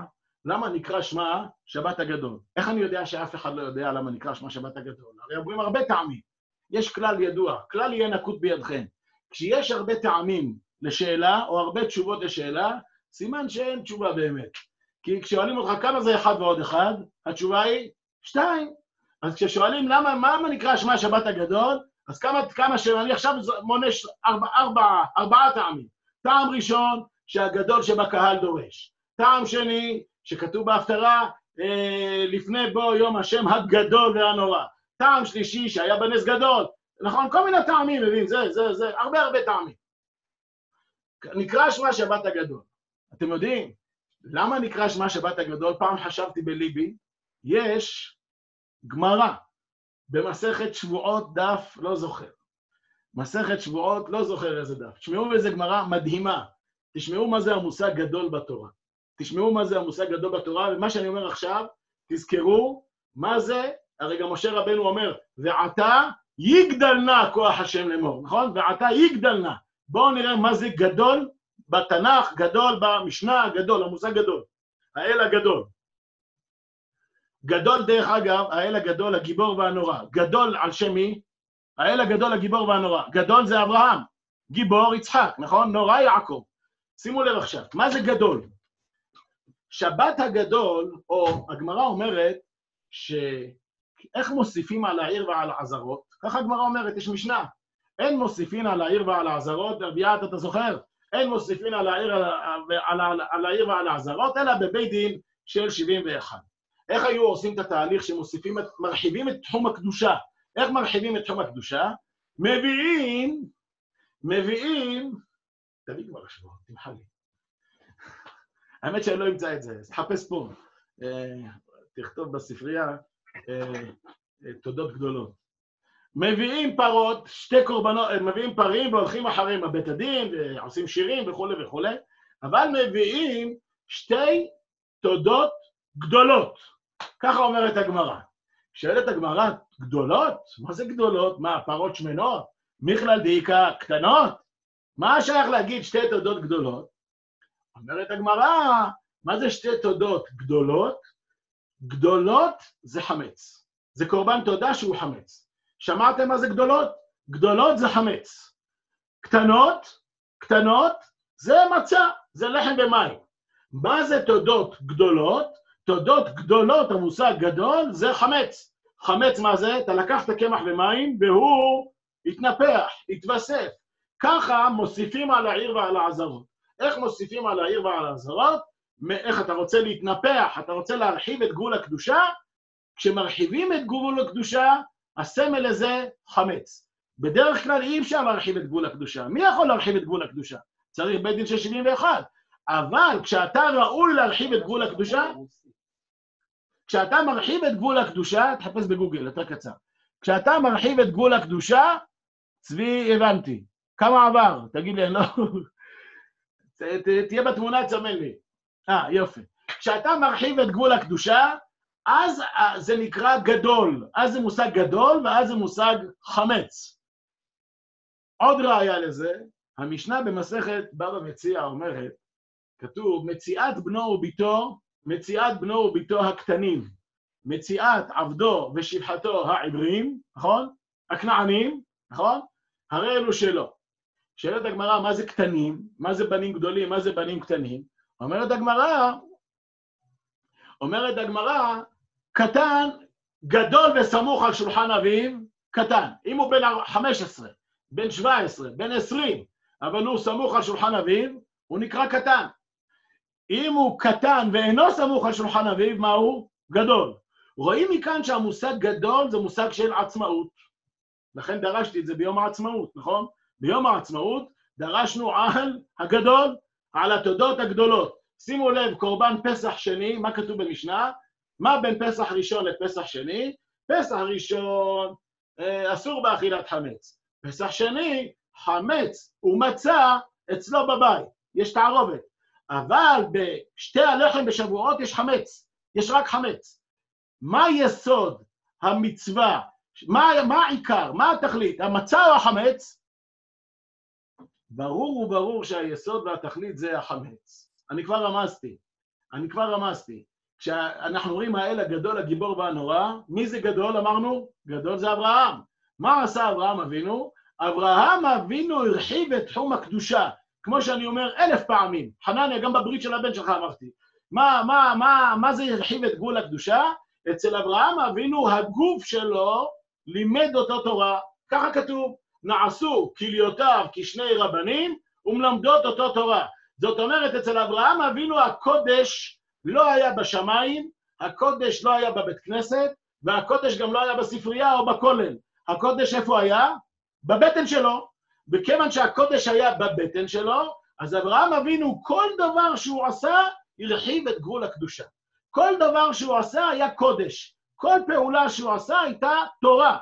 למה נקרא שמה שבת הגדול. איך אני יודע שאף אחד לא יודע למה נקרא שמה שבת הגדול? הרי אומרים הרבה טעמים. יש כלל ידוע, כלל יהיה נקוט בידכם. כשיש הרבה טעמים לשאלה, או הרבה תשובות לשאלה, סימן שאין תשובה באמת. כי כששואלים אותך כמה זה אחד ועוד אחד, התשובה היא שתיים. אז כששואלים למה, מה נקרא שמה שבת הגדול, אז כמה שאני עכשיו מונה ארבעה טעמים. טעם ראשון, שהגדול שבקהל דורש. טעם שני, שכתוב בהפטרה, לפני בו יום השם הגדול והנורא. טעם שלישי, שהיה בנס גדול. נכון? כל מיני טעמים, מבין? זה, הרבה טעמים. נקרא שמה שבת הגדול. אתם יודעים, למה נקרא שמה שבת הגדול? פעם חשבתי בליבי, יש גמרא, במסכת שבועות דף, לא זוכר. מסכת שבועות, לא זוכר איזה דף. תשמעו איזה גמרא מדהימה. תשמעו מה זה המושג גדול בתורה. תשמעו מה זה המושג גדול בתורה, ומה שאני אומר עכשיו, תזכרו מה זה, הרגע משה רבנו אומר, ועתה יגדל נא כוח השם לאמור, נכון? ועתה יגדל נא. בואו נראה מה זה גדול בתנ"ך, גדול במשנה, גדול, המושג גדול. האל הגדול. גדול דרך אגב, האל הגדול, הגיבור והנורא. גדול על שמי, האל הגדול, הגיבור והנורא. גדול זה אברהם, גיבור יצחק, נכון? נורא יעקב. שימו לב עכשיו, מה זה גדול? שבת הגדול, או הגמרא אומרת, איך מוסיפים על העיר ועל העזרות? ככה הגמרא אומרת, יש משנה. אין מוסיפין על העיר ועל העזרות, אביעד אתה זוכר? אין מוסיפין על העיר ועל העזרות, אלא בבית דין של 71. איך היו עושים את התהליך שמוסיפים, מרחיבים את תחום הקדושה? איך מרחיבים את תחום הקדושה? מביאים, תביא כבר השבוע, תמחה לי. האמת שאני לא אמצא את זה, אז תחפש פה. תכתוב בספרייה תודות גדולות. מביאים פרות, שתי קורבנות, מביאים פרים והולכים אחריהם לבית הדין, ועושים שירים וכו' וכו', אבל מביאים שתי תודות גדולות. ככה אומרת הגמרא. שואלת הגמרא, גדולות? מה זה גדולות? מה, פרות שמנות? מכלל דאיקה קטנות? מה שייך להגיד שתי תודות גדולות? אומרת הגמרא, מה זה שתי תודות גדולות? גדולות זה חמץ. זה קורבן תודה שהוא חמץ. שמעתם מה זה גדולות? גדולות זה חמץ. קטנות, זה מצה, זה לחם ומים. מה זה תודות גדולות? תודות גדולות, המושג גדול, זה חמץ. חמץ מה זה? אתה לקחת קמח ומים, והוא התנפח, התווסף. ככה מוסיפים על העיר ועל העזרות. איך מוסיפים על העיר ועל העזרות? איך אתה רוצה להתנפח, אתה רוצה להרחיב את גבול הקדושה? כשמרחיבים את גבול הקדושה, הסמל הזה חמץ. בדרך כלל אי אפשר להרחיב את גבול הקדושה. מי יכול להרחיב את גבול הקדושה? צריך בית דין של 71. אבל כשאתה ראוי להרחיב את גבול הקדושה, כשאתה מרחיב את גבול הקדושה, תחפש בגוגל, יותר קצר. כשאתה מרחיב את גבול הקדושה, צבי הבנתי. כמה עבר? תגיד לי, לא... תהיה בתמונה, תסמן לי. יופי. כשאתה מרחיב את גבול הקדושה, אז זה נקרא גדול. אז זה מושג גדול, ואז זה מושג חמץ. עוד ראיה לזה, המשנה במסכת בבא מציעא אומרת, כתוב, מציאת בנו וביתו הקטנים, מציאת עבדו ושפחתו העברים, נכון? הכנענים, נכון? הרי אלו שלו. שאלת הגמרא, מה זה קטנים? מה זה בנים גדולים? מה זה בנים קטנים? אומרת הגמרא, קטן, גדול וסמוך על שולחן אביו, קטן. אם הוא בן 15, בן 17, בן 20, אבל הוא סמוך על שולחן אביו, הוא נקרא קטן. אם הוא קטן ואינו סמוך על שולחן אביו, מה הוא? גדול. רואים מכאן שהמושג גדול זה מושג של עצמאות. לכן דרשתי את זה ביום העצמאות, נכון? ביום העצמאות דרשנו על הגדול, על התודות הגדולות. שימו לב, קורבן פסח שני, מה כתוב במשנה? מה בין פסח ראשון לפסח שני? פסח ראשון, אסור באכילת חמץ. פסח שני, חמץ ומצה אצלו בבית, יש תערובת. אבל בשתי הלחם בשבועות יש חמץ, יש רק חמץ. מה יסוד המצווה? מה העיקר? מה התכלית? המצה או החמץ? ברור וברור שהיסוד והתכלית זה החמץ. אני כבר רמזתי. כשאנחנו רואים האל הגדול, הגיבור והנורא, מי זה גדול? אמרנו, גדול זה אברהם. מה עשה אברהם אבינו? אברהם אבינו הרחיב את תחום הקדושה. כמו שאני אומר 1000 פעמים, חנניה, גם בברית של הבן שלך אמרתי. מה זה הרחיב את גבול הקדושה? אצל אברהם אבינו הגוף שלו לימד אותו תורה. ככה כתוב, נעשו כליותיו כשני רבנים ומלמדות אותו תורה. זאת אומרת, אצל אברהם אבינו הקודש לא היה בשמיים, הקודש לא היה בבית כנסת, והקודש גם לא היה בספרייה או בכולל. הקודש איפה היה? בבטן שלו. וכיוון שהקודש היה בבטן שלו, אז אברהם אבינו כל דבר שהוא עשה הרחיב את גבול הקדושה. כל דבר שהוא עשה היה קודש. כל פעולה שהוא עשה הייתה תורה.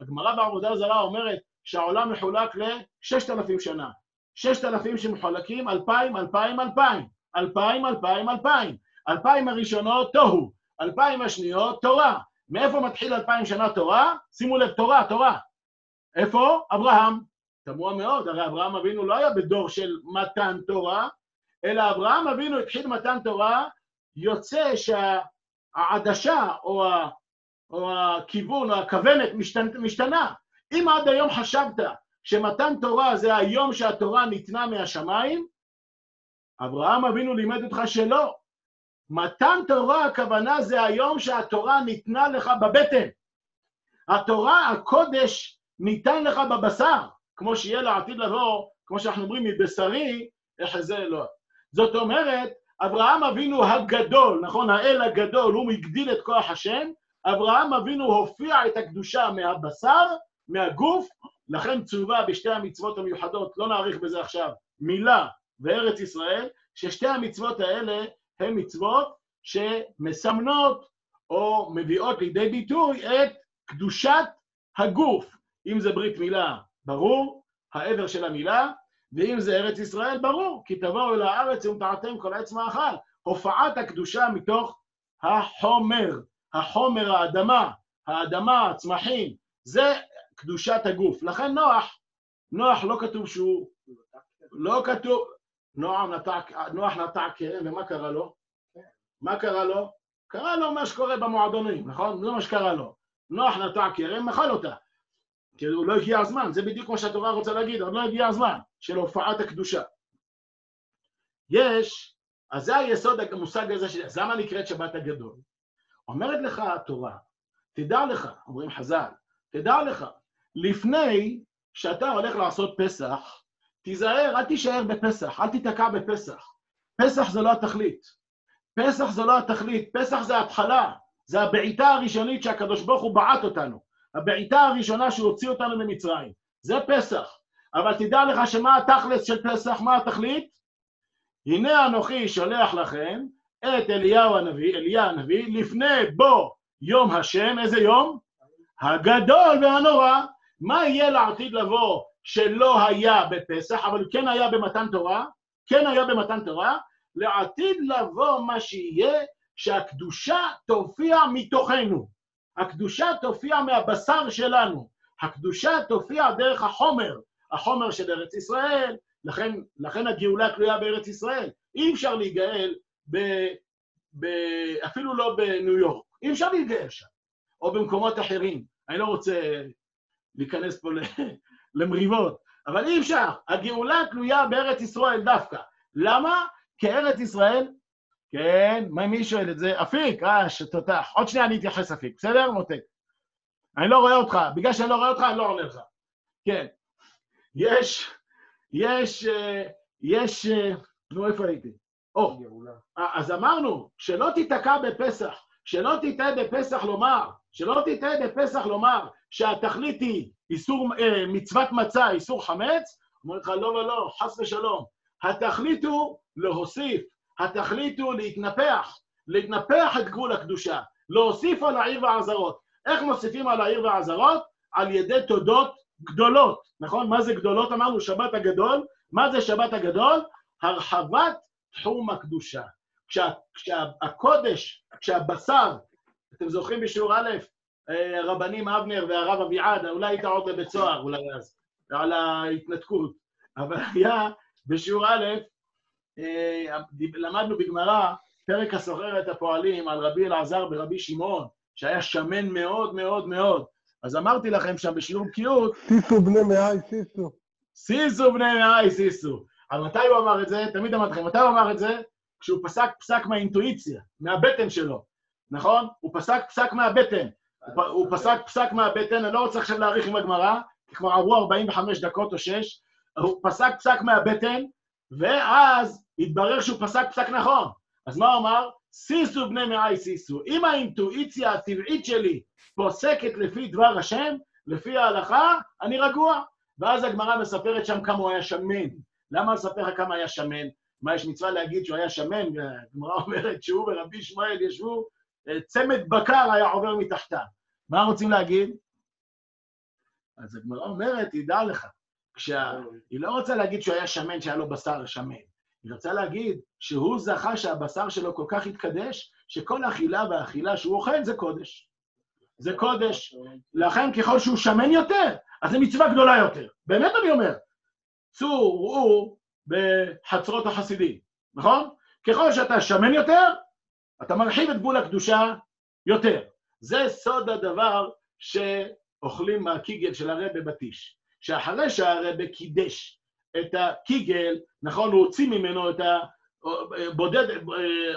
הגמרא בעבודה זרה אומרת שהעולם מחולק ל-6,000 שנה. 6,000 שמחולקים, 2,000, 2,000, 2,000. 2,000, 2,000, 2,000. 2,000 הראשונות תוהו, 2,000 השניות תורה. מאיפה מתחיל 2,000 שנה תורה? שימו לב, תורה. איפה? אברהם. תמוה מאוד, הרי אברהם אבינו לא היה בדור של מתן תורה, אלא אברהם אבינו התחיל מתן תורה, יוצא שהעדשה או הכיוון או הכוונת משתנה. אם עד היום חשבת שמתן תורה זה היום שהתורה ניתנה מהשמיים, אברהם אבינו לימד אותך שלא. מתן תורה הכוונה זה היום שהתורה ניתנה לך בבטן. התורה, הקודש, ניתן לך בבשר, כמו שיהיה לעתיד לבוא, כמו שאנחנו אומרים, מבשרי, אחזה אלוה. זאת אומרת, אברהם אבינו הגדול, נכון? האל הגדול, הוא מגדיל את כוח השם, אברהם אבינו הופיע את הקדושה מהבשר, מהגוף, לכן צובה בשתי המצוות המיוחדות, לא נאריך בזה עכשיו, מילה וארץ ישראל, ששתי המצוות האלה הן מצוות שמסמנות או מביאות לידי ביטוי את קדושת הגוף, אם זה ברית מילה, ברור, העבר של המילה, ואם זה ארץ ישראל, ברור, כי תבואו אל הארץ ומטעתם כל עץ מאכל. הופעת הקדושה מתוך החומר, האדמה, הצמחים, זה קדושת הגוף. לכן נוח לא כתוב שהוא, לא כתוב, נוח נטע קרן, ומה קרה לו? מה קרה לו? קרה לו מה שקורה במועדונים, נכון? זה מה שקרה לו. נוח נטע קרן, מחל אותה. כי הוא לא הגיע הזמן, זה בדיוק מה שהתורה רוצה להגיד, אבל לא הגיע הזמן, של הופעת הקדושה. אז זה היסוד המושג הזה, אז למה נקראת שבת הגדול? אומרת לך התורה, תדע לך, אומרים חז"ל, תדע לך, לפני שאתה הולך לעשות פסח, תיזהר, אל תישאר בפסח, אל תיתקע בפסח. פסח זה לא התכלית. פסח זה ההתחלה, זה הבעיטה הראשונית שהקדוש ברוך הוא בעט אותנו. הבעיטה הראשונה שהוציא אותנו ממצרים, זה פסח. אבל תדע לך שמה התכלס של פסח, מה התכלית? הנה אנוכי שולח לכם את אליה הנביא, לפני בו יום השם, איזה יום? הגדול והנורא. מה יהיה לעתיד לבוא שלא היה בפסח, אבל כן היה במתן תורה? לעתיד לבוא מה שיהיה, שהקדושה תופיע מתוכנו. הקדושה תופיע מהבשר שלנו, הקדושה תופיע דרך החומר של ארץ ישראל, לכן הגאולה תלויה בארץ ישראל. אי אפשר להיגאל, אפילו לא בניו יורק, אי אפשר להיגאל שם, או במקומות אחרים, אני לא רוצה להיכנס פה למריבות, אבל אי אפשר, הגאולה תלויה בארץ ישראל דווקא. למה? כי ארץ ישראל, כן, מי שואל את זה? אפיק, שתותח, עוד שנייה אני אתייחס אפיק, בסדר? מותק. אני לא רואה אותך, בגלל שאני לא רואה אותך, אני לא עולה לך. כן, יש, נו איפה הייתי? אז אמרנו, שלא תיתקע בפסח, שלא תיתן בפסח לומר, שלא תיתן בפסח לומר שהתכלית היא איסור, מצוות מצה, איסור חמץ, אומר לך, לא, לא, לא, חס ושלום. התכלית הוא להוסיף, התכלית הוא להתנפח, להתנפח את גבול הקדושה, להוסיף על העיר והעזרות. איך מוסיפים על העיר והעזרות? על ידי תודות גדולות, נכון? מה זה גדולות? אמרנו שבת הגדול. מה זה שבת הגדול? הרחבת תחום הקדושה. כשהקודש, כשהבשר, אתם זוכרים בשיעור א', רבנים אבנר והרב אביעד, אולי הייתה עוד בבית סוהר, אולי אז, על ההתנתקות, אבל היה בשיעור א', למדנו בגמרא, פרק הסוחרת הפועלים על רבי אלעזר ורבי שמעון, שהיה שמן מאוד מאוד מאוד, אז אמרתי לכם שם בשיעור בקיאות, סיסו בני מאי, סיסו. סיסו בני מאי, סיסו. אבל מתי הוא אמר את זה? תמיד אמרתי לכם, מתי הוא אמר את זה? כשהוא פסק פסק מהאינטואיציה, מהבטן שלו, נכון? הוא פסק פסק מהבטן, הוא פסק פסק מהבטן, אני לא רוצה עכשיו להאריך עם הגמרא, כי כבר עברו 45 דקות או 6, הוא פסק פסק מהבטן, ואז התברר שהוא פסק פסק נכון. אז מה הוא אמר? סיסו בני מאי סיסו, אם האינטואיציה הטבעית שלי פוסקת לפי דבר השם, לפי ההלכה, אני רגוע. ואז הגמרא מספרת שם כמה הוא היה שמן. למה לספר לך כמה היה שמן? מה, יש מצווה להגיד שהוא היה שמן? הגמרא אומרת שהוא ורבי שמואל ישבו, צמד בקר היה עובר מתחתם. מה רוצים להגיד? אז הגמרא אומרת, ידע לך, היא לא רוצה להגיד שהוא היה שמן, שהיה לו בשר שמן. היא רוצה להגיד שהוא זכה שהבשר שלו כל כך התקדש, שכל אכילה והאכילה שהוא אוכל זה קודש. זה קודש. לכן ככל שהוא שמן יותר, אז זה מצווה גדולה יותר. באמת אני אומר, צור הוא בחצרות החסידים, נכון? ככל שאתה שמן יותר, אתה מרחיב את גבול הקדושה יותר. זה סוד הדבר שאוכלים מהקיגל של הרב בבטיש. שאחרי שהרב קידש את הקיגל, נכון, הוא הוציא ממנו את הבודד,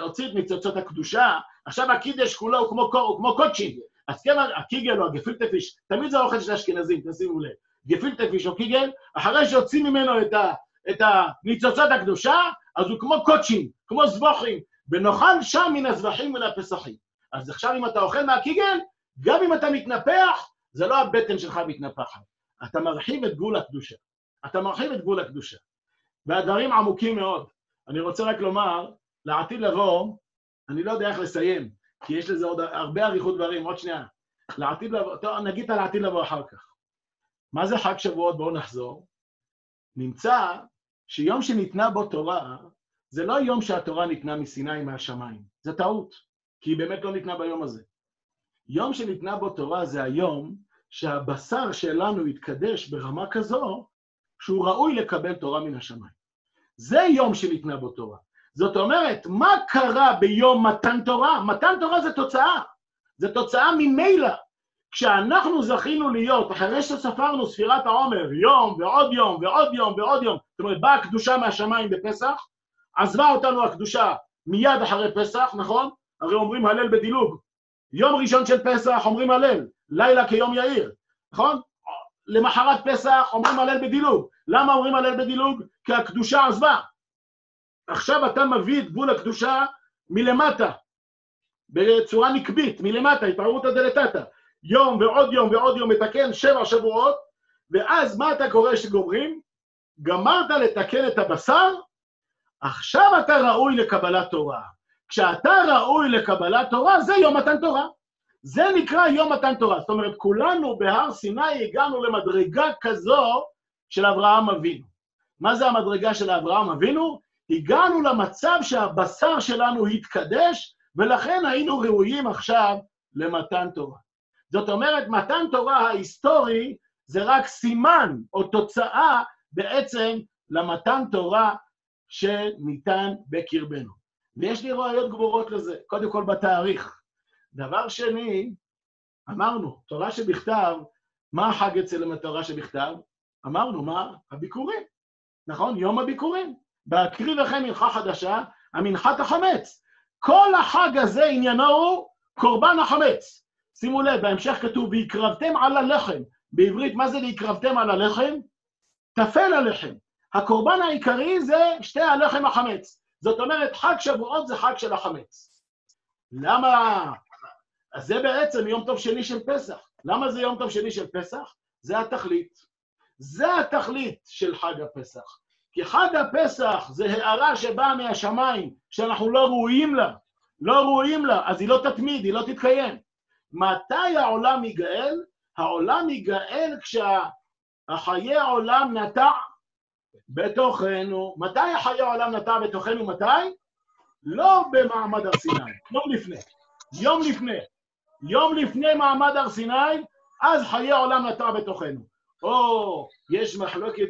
הוציא את מצוצות הקדושה, עכשיו הקידש כולו הוא כמו קודשי. אז כן, הקיגל או הגפילטע פיש, תמיד זה האוכל של האשכנזים, תשימו לב. גפילטע פיש או קיגל, אחרי שהוציא ממנו את הניצוצת הקדושה, אז הוא כמו קודשים, כמו זבוחים, ונאכל שם מן הזבחים מן הפסחים. אז עכשיו אם אתה אוכל מהקיגל, גם אם אתה מתנפח, זה לא הבטן שלך מתנפחת. אתה מרחיב את גבול הקדושה. אתה מרחיב את גבול הקדושה. והדברים עמוקים מאוד. אני רוצה רק לומר, לעתיד לבוא, אני לא יודע איך לסיים, כי יש לזה עוד הרבה אריכות דברים, עוד שנייה. לעתיד לבוא, טוב, נגיד על לעתיד לבוא אחר כך. מה זה חג שבועות? בואו נחזור. נמצא שיום שניתנה בו תורה, זה לא יום שהתורה ניתנה מסיני מהשמיים. זה טעות, כי היא באמת לא ניתנה ביום הזה. יום שניתנה בו תורה זה היום שהבשר שלנו יתקדש ברמה כזו, שהוא ראוי לקבל תורה מן השמיים. זה יום שניתנה בו תורה. זאת אומרת, מה קרה ביום מתן תורה? מתן תורה זה תוצאה. זה תוצאה ממילא. כשאנחנו זכינו להיות, אחרי שספרנו ספירת העומר, יום ועוד יום ועוד יום ועוד יום, זאת אומרת, באה הקדושה מהשמיים בפסח, עזבה אותנו הקדושה מיד אחרי פסח, נכון? הרי אומרים הלל בדילוג. יום ראשון של פסח אומרים הלל, לילה כיום יאיר, נכון? למחרת פסח אומרים הלל בדילוג. למה אומרים הלל בדילוג? כי הקדושה עזבה. עכשיו אתה מביא את גבול הקדושה מלמטה, בצורה נקבית, מלמטה, התעוררותא דלתתא. יום ועוד יום ועוד יום מתקן, 7 שבועות, ואז מה אתה קורא שגומרים? גמרת לתקן את הבשר, עכשיו אתה ראוי לקבלת תורה. כשאתה ראוי לקבלת תורה, זה יום מתן תורה. זה נקרא יום מתן תורה. זאת אומרת, כולנו בהר סיני הגענו למדרגה כזו של אברהם אבינו. מה זה המדרגה של אברהם אבינו? הגענו למצב שהבשר שלנו התקדש, ולכן היינו ראויים עכשיו למתן תורה. זאת אומרת, מתן תורה ההיסטורי זה רק סימן או תוצאה בעצם למתן תורה שניתן בקרבנו. ויש לי ראיות גבורות לזה, קודם כל בתאריך. דבר שני, אמרנו, תורה שבכתב, מה החג אצל התורה שבכתב? אמרנו מה? הביקורים. נכון? יום הביקורים. בהקריב לכם מנחה חדשה, המנחת החמץ. כל החג הזה עניינו הוא קורבן החמץ. שימו לב, בהמשך כתוב, והקרבתם על הלחם. בעברית, מה זה להקרבתם על הלחם? תפל הלחם. הקורבן העיקרי זה שתי הלחם החמץ. זאת אומרת, חג שבועות זה חג של החמץ. למה? אז זה בעצם יום טוב שני של פסח. למה זה יום טוב שני של פסח? זה התכלית. זה התכלית של חג הפסח. כי חג הפסח זה הערה שבאה מהשמיים, שאנחנו לא ראויים לה. לא ראויים לה, אז היא לא תתמיד, היא לא תתקיים. מתי העולם יגאל? העולם יגאל כשהחיי העולם נטע בתוכנו. מתי החיי העולם נטע בתוכנו? מתי? לא במעמד הר סיני, יום לפני. יום לפני. יום לפני מעמד הר סיני, אז חיי העולם נטע בתוכנו. או, יש מחלוקת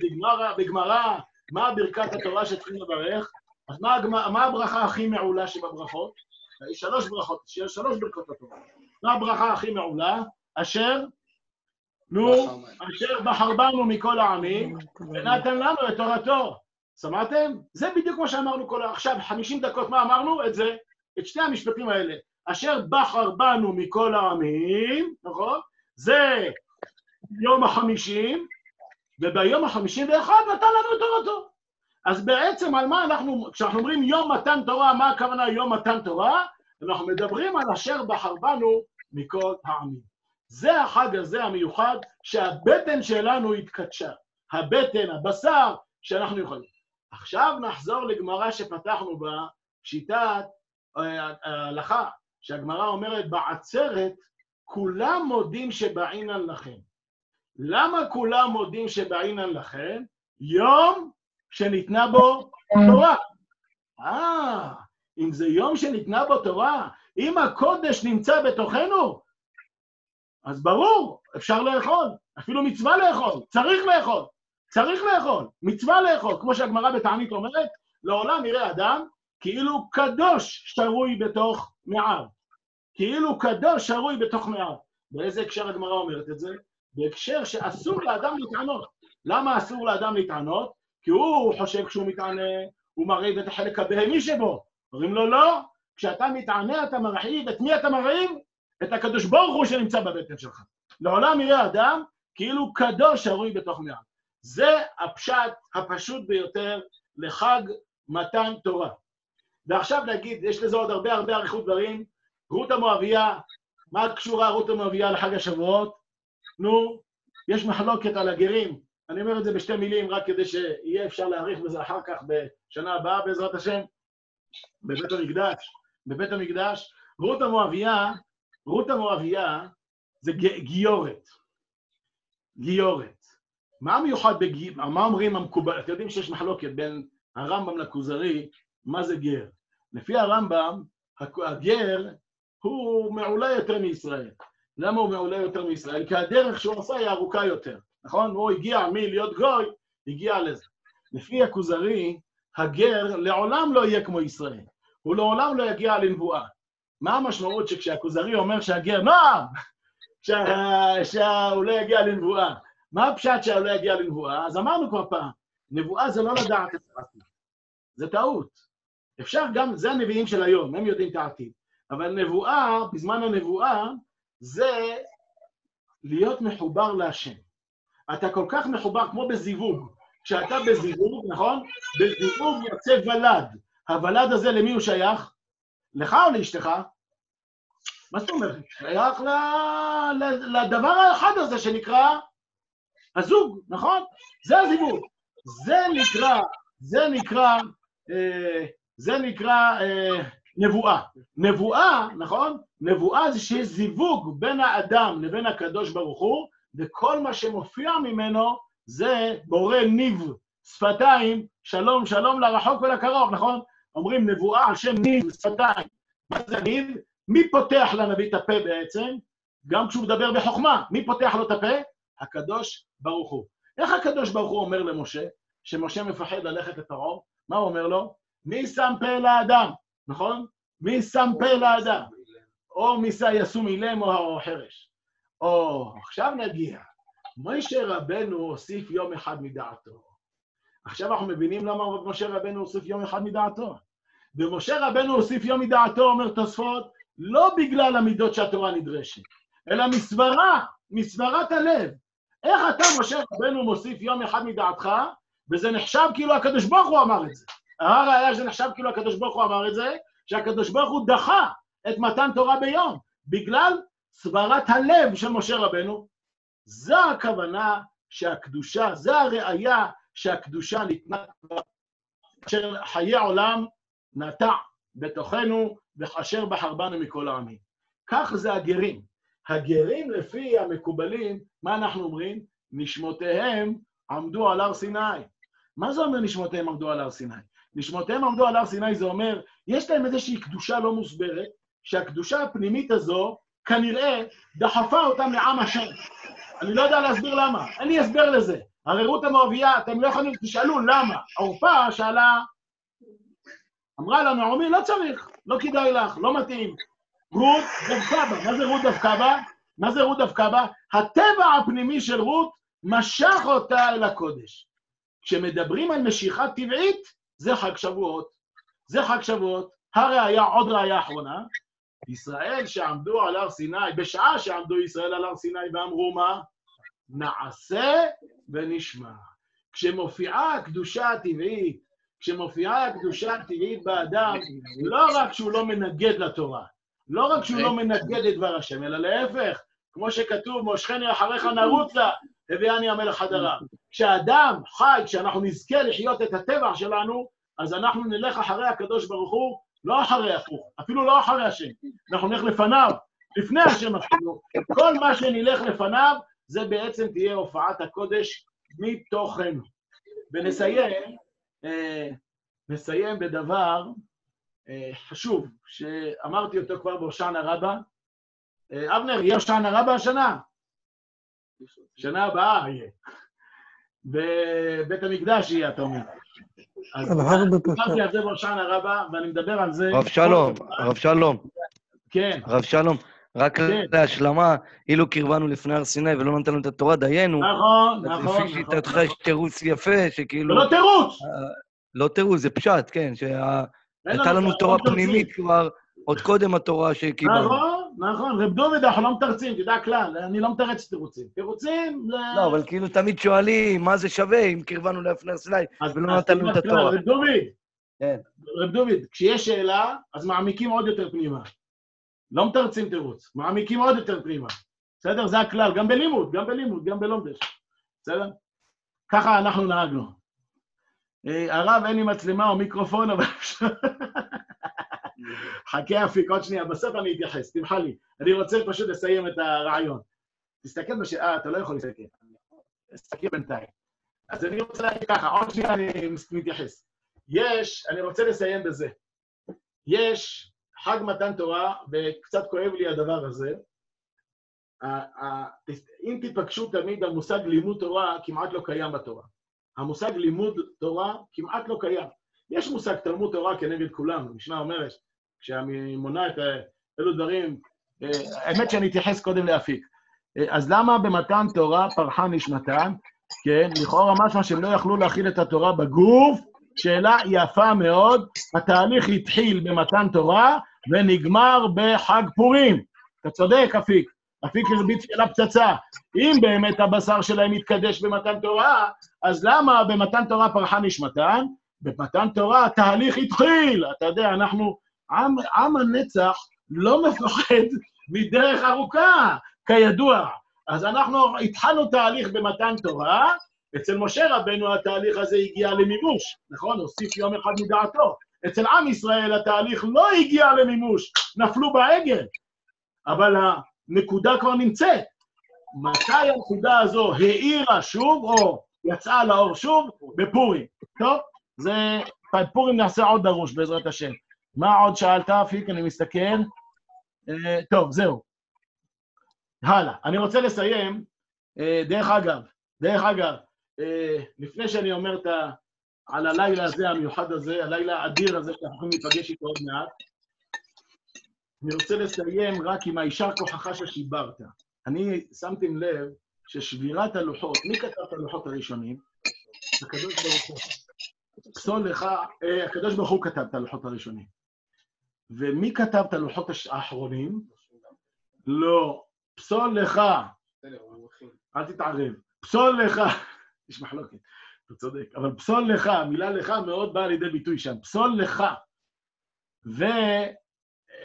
בגמרא, מה ברכת התורה שצריכים לברך? אז מה הברכה הכי מעולה שבברכות? יש שלוש ברכות, יש שלוש ברכות התורה. מה הברכה הכי מעולה? אשר בחר בנו מכל העמים, ונתן לנו את תורתו. שמעתם? זה בדיוק מה שאמרנו כל עכשיו, 50 דקות מה אמרנו? את זה, את שני המשפטים האלה. אשר בחר בנו מכל העמים, נכון? זה יום ה-50, וביום ה-51 נתן לנו את תורתו. אז בעצם על מה אנחנו, כשאנחנו אומרים יום מתן תורה, מה הכוונה יום מתן תורה? אנחנו מדברים על אשר בחר בנו מכל העמים. זה החג הזה המיוחד שהבטן שלנו התקדשה. הבטן, הבשר, שאנחנו יכולים. עכשיו נחזור לגמרא שפתחנו בה, שיטת ההלכה, שהגמרא אומרת בעצרת, כולם מודים שבעינן לכם. למה כולם מודים שבעינן לכם? יום שניתנה בו תורה. אם זה יום שניתנה בו תורה, אם הקודש נמצא בתוכנו, אז ברור, אפשר לאכול, אפילו מצווה לאכול, צריך לאכול, צריך לאכול, מצווה לאכול, כמו שהגמרא בתענית אומרת, לעולם יראה אדם, כאילו קדוש שרוי בתוך מער, כאילו קדוש שרוי בתוך מער. באיזה הקשר הגמרא אומרת את זה? בהקשר שאסור לאדם להתענות. למה אסור לאדם להתענות? כי הוא חושב כשהוא מתענה, הוא מרעיב את החלק הבהמי שבו. אומרים לו לא, כשאתה מתענה אתה מרעיב, את מי אתה מרעיב? את הקדוש ברוך הוא שנמצא בבטן שלך. לעולם יראה אדם כאילו קדוש שרוי בתוך מער. זה הפשט הפשוט ביותר לחג מתן תורה. ועכשיו נגיד, יש לזה עוד הרבה הרבה אריכות דברים, רות המואביה, מה קשורה רות המואביה לחג השבועות? יש מחלוקת על הגרים, אני אומר את זה בשתי מילים רק כדי שיהיה אפשר להעריך בזה אחר כך בשנה הבאה בעזרת השם, בבית המקדש, בבית המקדש, רות המואביה זה גיורת. גיורת. מה מיוחד בגיורת? מה אומרים המקובל? אתם יודעים שיש מחלוקת בין הרמב"ם לכוזרי, מה זה גר? לפי הרמב"ם, הגר הוא מעולה יותר מישראל. למה הוא מעולה יותר מישראל? כי הדרך שהוא עשה היא ארוכה יותר. נכון? הוא הגיע מלהיות גוי, הגיע לזה. לפי הכוזרי, הגר לעולם לא יהיה כמו ישראל. הוא לעולם לא יגיע לנבואה. מה המשמעות שכשהכוזרי אומר שהגר נועם, שהוא לא יגיע לנבואה? מה הפשט שהוא לא יגיע לנבואה? אז אמרנו כבר פעם, נבואה זה לא לדעת את העתיד. זה טעות. אפשר גם, זה הנביאים של היום, הם יודעים את העתיד. אבל נבואה, בזמן הנבואה, זה להיות מחובר להשם. אתה כל כך מחובר כמו בזיווג. כשאתה בזיווג, נכון? בזיווג יוצא ולד. הוולד הזה למי הוא שייך? לך או לאשתך? מה זאת אומרת? שייך לדבר האחד הזה שנקרא הזוג, נכון? זה הזיווג. זה נקרא נבואה. נבואה, נכון? נבואה זה שיש זיווג בין האדם לבין הקדוש ברוך הוא, וכל מה שמופיע ממנו זה בורא ניב, שפתיים, שלום, שלום לרחוק ולקרוב, נכון? אומרים נבואה על שם ניב, שפתיים. מה זה ניב? מי פותח לנביא את הפה בעצם? גם כשהוא מדבר בחוכמה, מי פותח לו את הפה? הקדוש ברוך הוא. איך הקדוש ברוך הוא אומר למשה, שמשה מפחד ללכת לפרעה? מה הוא אומר לו? מי שם פה לאדם, נכון? מי שם פה לאדם? או מי ישום אילם או חרש. או עכשיו נגיע משה רבנו הוסיף יום אחד מדעתו. עכשיו אנחנו מבינים למה משה רבנו הוסיף יום אחד מדעתו. ומשה רבנו הוסיף יום מדעתו, אומר תוספות, לא בגלל המידות שהתורה נדרשת, אלא מסברת הלב. איך אתה, משה רבנו, מוסיף יום אחד מדעתך, וזה נחשב כאילו הקדוש ברוך הוא אמר את זה. הראיה שזה נחשב כאילו הקדוש ברוך הוא אמר את זה, שהקדוש ברוך הוא דחה את מתן תורה ביום, בגלל סברת הלב של משה רבנו. זו הכוונה שהקדושה, זו הראיה שהקדושה ניתנה, אשר חיי עולם נטע בתוכנו, וכאשר בחרבנו מכל העמים. כך זה הגרים. הגרים לפי המקובלים, מה אנחנו אומרים? נשמותיהם עמדו על הר סיני. מה זה אומר נשמותיהם עמדו על הר סיני? נשמותיהם עמדו על הר סיני זה אומר, יש להם איזושהי קדושה לא מוסברת, שהקדושה הפנימית הזו כנראה דחפה אותם לעם השם. אני לא יודע להסביר למה, אין לי הסבר לזה. הררות המואביה, אתם לא יכולים, תשאלו למה. עורפה שאלה, אמרה לנו, עומי, לא צריך, לא כדאי לך, לא מתאים. רות דווקא בה, מה זה רות דווקא בה? מה זה רות דווקא בה? הטבע הפנימי של רות משך אותה אל הקודש. כשמדברים על משיכה טבעית, זה חג שבועות. זה חג שבועות, הראיה, עוד ראיה אחרונה, ישראל שעמדו על הר סיני, בשעה שעמדו ישראל על הר סיני ואמרו מה? נעשה ונשמע. כשמופיעה הקדושה הטבעית, כשמופיעה הקדושה הטבעית באדם, לא רק שהוא לא מנגד לתורה, לא רק שהוא לא מנגד את דבר השם, אלא להפך, כמו שכתוב, מושכני אחריך נרוצה, הביאני המלך עד ערב. כשאדם חי, כשאנחנו נזכה לחיות את הטבע שלנו, אז אנחנו נלך אחרי הקדוש ברוך הוא, לא אחרי הפוך, אפילו לא אחרי השם. אנחנו נלך לפניו, לפני השם אפילו. כל מה שנלך לפניו, זה בעצם תהיה הופעת הקודש מתוכנו. ונסיים, נסיים בדבר חשוב, שאמרתי אותו כבר בהושענא רבה. אבנר, יהיה הושענא רבה השנה? שנה הבאה יהיה. בבית המקדש יהיה, אתה אומר. אז דיברתי על זה בהושענא רבה, ואני מדבר על זה... רב שלום, רב שלום. כן. רב שלום, רק להשלמה, אילו קרבנו לפני הר סיני ולא נתנו את התורה, דיינו. נכון, נכון, נכון. לפי שיטתך יש תירוץ יפה, שכאילו... לא תירוץ! לא תירוץ, זה פשט, כן, שהייתה לנו תורה פנימית כבר, עוד קודם התורה שקיבלנו. נכון, נכון, רב דוד, אנחנו לא מתרצים, תדע כלל, אני לא מתרץ תירוצים. תירוצים... לא, אבל כאילו תמיד שואלים מה זה שווה אם קרבנו לפני הר סיני ולא נתנו את התורה. רב דוד, רב דוד, כשיש שאלה, אז מעמיקים עוד יותר פנימה. לא מתרצים תירוץ, מעמיקים עוד יותר פנימה. בסדר? זה הכלל, גם בלימוד, גם בלימוד, גם בלומדש. בסדר? ככה אנחנו נהגנו. הרב, אין לי מצלמה או מיקרופון, אבל אפשר... חכה אפיק, עוד שנייה, בסוף אני אתייחס, תמחה לי. אני רוצה פשוט לסיים את הרעיון. תסתכל בשעה, אתה לא יכול להסתכל. תסתכל בינתיים. אז אני רוצה להגיד ככה, עוד שנייה אני מתייחס. יש, אני רוצה לסיים בזה. יש חג מתן תורה, וקצת כואב לי הדבר הזה. אם תיפגשו תמיד, המושג לימוד תורה כמעט לא קיים בתורה. המושג לימוד תורה כמעט לא קיים. יש מושג תלמוד תורה כנגד כולם, המשנה אומרת, כשאני מונה את אלו דברים, האמת שאני אתייחס קודם להפיק. אז למה במתן תורה פרחה נשמתם? כן, לכאורה משמע שהם לא יכלו להכיל את התורה בגוף, שאלה יפה מאוד, התהליך התחיל במתן תורה ונגמר בחג פורים. אתה צודק, אפיק. אפיק הרביץ שאלה פצצה. אם באמת הבשר שלהם יתקדש במתן תורה, אז למה במתן תורה פרחה נשמתם? במתן תורה התהליך התחיל. אתה יודע, אנחנו, עם הנצח לא מפחד מדרך ארוכה, כידוע. אז אנחנו התחלנו תהליך במתן תורה, אצל משה רבנו התהליך הזה הגיע למימוש, נכון? הוסיף יום אחד מדעתו. אצל עם ישראל התהליך לא הגיע למימוש, נפלו בעגל. אבל הנקודה כבר נמצאת. מתי הנקודה הזו העירה שוב, או יצאה לאור שוב? בפורים. טוב? זה, פורים נעשה עוד דרוש בעזרת השם. מה עוד שאלת, אפיק? אני מסתכל. טוב, זהו. הלאה, אני רוצה לסיים. דרך אגב, לפני שאני אומר על הלילה הזה, המיוחד הזה, הלילה האדיר הזה, שאנחנו יכולים להיפגש איתו עוד מעט, אני רוצה לסיים רק עם הישר כוחך ששיברת. אני שמתם לב ששבירת הלוחות, מי כתב את הלוחות הראשונים? הקדוש ברוך הוא. פסול לך, הקדוש ברוך הוא כתב את הלוחות הראשונים. ומי כתב את הלוחות האחרונים? לא, פסול לך. אל תתערב. פסול לך. יש מחלוקת, אתה צודק. אבל פסול לך, המילה לך מאוד באה לידי ביטוי שם. פסול לך.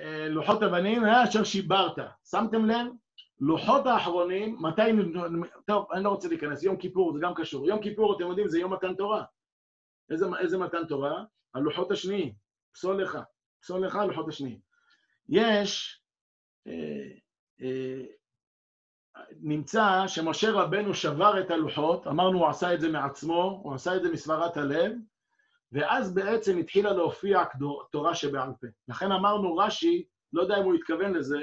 ולוחות הבנים, אשר שיברת. שמתם לב? לוחות האחרונים, מתי... טוב, אני לא רוצה להיכנס, יום כיפור, זה גם קשור. יום כיפור, אתם יודעים, זה יום מתן תורה. איזה מתן תורה? הלוחות השניים. פסול לך. פסול לך, הלוחות השניים. יש... נמצא שמשה רבנו שבר את הלוחות, אמרנו הוא עשה את זה מעצמו, הוא עשה את זה מסברת הלב, ואז בעצם התחילה להופיע תורה שבעל פה. לכן אמרנו רש"י, לא יודע אם הוא התכוון לזה,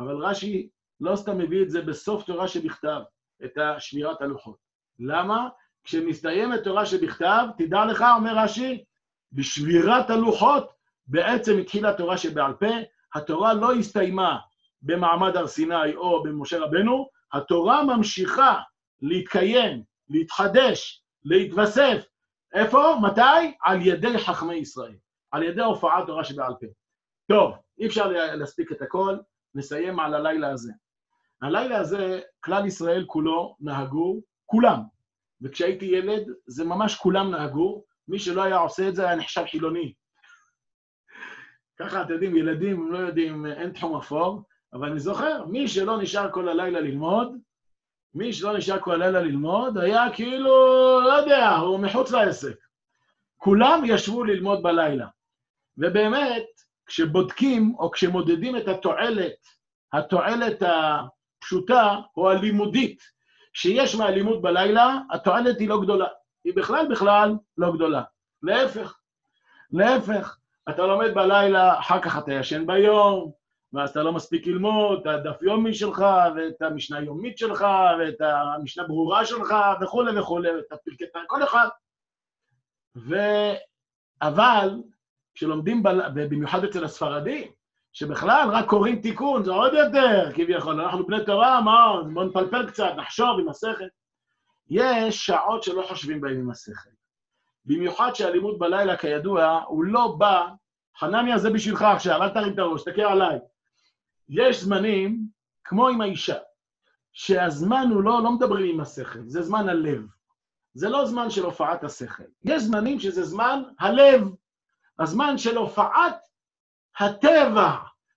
אבל רש"י לא סתם מביא את זה בסוף תורה שבכתב, את שמירת הלוחות. למה? כשמסתיימת תורה שבכתב, תדע לך, אומר רש"י, בשבירת הלוחות בעצם התחילה תורה שבעל פה, התורה לא הסתיימה במעמד הר סיני או במשה רבנו, התורה ממשיכה להתקיים, להתחדש, להתווסף. איפה? מתי? על ידי חכמי ישראל. על ידי הופעת תורה שבעל פה. טוב, אי אפשר להספיק את הכל, נסיים על הלילה הזה. הלילה הזה, כלל ישראל כולו נהגו, כולם. וכשהייתי ילד, זה ממש כולם נהגו, מי שלא היה עושה את זה היה נחשב חילוני. ככה, אתם יודעים, ילדים, הם לא יודעים, אין תחום אפור, אבל אני זוכר, מי שלא נשאר כל הלילה ללמוד, היה כאילו, לא יודע, הוא מחוץ לעסק. כולם ישבו ללמוד בלילה. ובאמת, כשבודקים או כשמודדים את התועלת הפשוטה או הלימודית שיש מהלימוד בלילה, התועלת היא לא גדולה. היא בכלל לא גדולה. להפך. אתה לומד בלילה, אחר כך אתה ישן ביום, ואז אתה לא מספיק ללמוד, את הדף יומי שלך, ואת המשנה יומית שלך, ואת המשנה ברורה שלך, וכו' וכו', ואת פרקת כל אחד. אבל, כשלומדים, במיוחד אצל הספרדים, שבכלל רק קוראים תיקון, זה עוד יותר, כביכול, אנחנו בני תורה, בוא נפלפל קצת, נחשוב עם השכל. יש שעות שלא חושבים בהן עם השכל. במיוחד שהלימוד בלילה, כידוע, הוא לא בא, חנניה זה בשבילך עכשיו, אל תרים את הראש, תסתכל עליי. יש זמנים, כמו עם האישה, שהזמן הוא לא מדברים עם השכל, זה זמן הלב. זה לא זמן של הופעת השכל. יש זמנים שזה זמן הלב, הזמן של הופעת הטבע.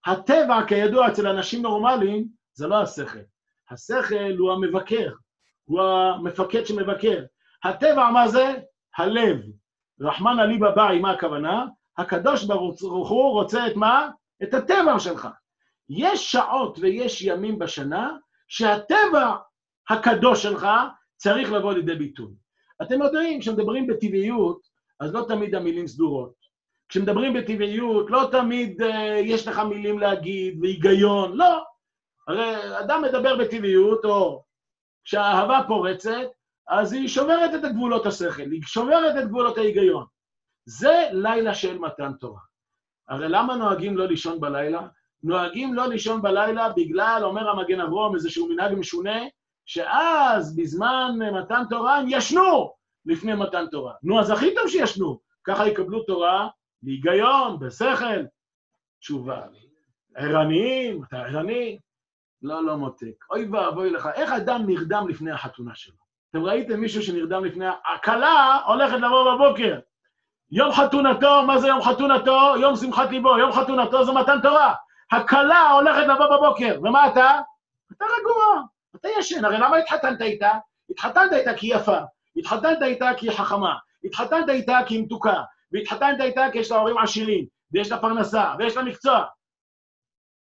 הטבע, כידוע, אצל אנשים נורמליים, זה לא השכל. השכל הוא המבקר, הוא המפקד שמבקר. הטבע, מה זה? הלב, רחמן עלי בבאי, מה הכוונה? הקדוש ברוך הוא רוצה את מה? את הטבע שלך. יש שעות ויש ימים בשנה שהטבע הקדוש שלך צריך לבוא לידי ביטוי. אתם יודעים, כשמדברים בטבעיות, אז לא תמיד המילים סדורות. כשמדברים בטבעיות, לא תמיד יש לך מילים להגיד והיגיון, לא. הרי אדם מדבר בטבעיות, או כשהאהבה פורצת, אז היא שוברת את הגבולות השכל, היא שוברת את גבולות ההיגיון. זה לילה של מתן תורה. הרי למה נוהגים לא לישון בלילה? נוהגים לא לישון בלילה בגלל, אומר המגן אברום, איזשהו מנהג משונה, שאז בזמן מתן תורה הם ישנו לפני מתן תורה. נו, אז הכי טוב שישנו. ככה יקבלו תורה בהיגיון, בשכל. תשובה. ערניים, אתה ערני? לא מותק. אוי ואבוי לך, איך אדם נרדם לפני החתונה שלו? אתם ראיתם מישהו שנרדם לפני, הכלה הולכת לבוא בבוקר. יום חתונתו, מה זה יום חתונתו? יום שמחת ליבו, יום חתונתו זה מתן תורה. הכלה הולכת לבוא בבוקר, ומה אתה? אתה רגוע, אתה ישן, הרי למה התחתנת איתה? התחתנת איתה כי יפה, התחתנת איתה כי חכמה, התחתנת איתה כי מתוקה, והתחתנת איתה כי יש לה הורים עשירים, ויש לה פרנסה, ויש לה מקצוע.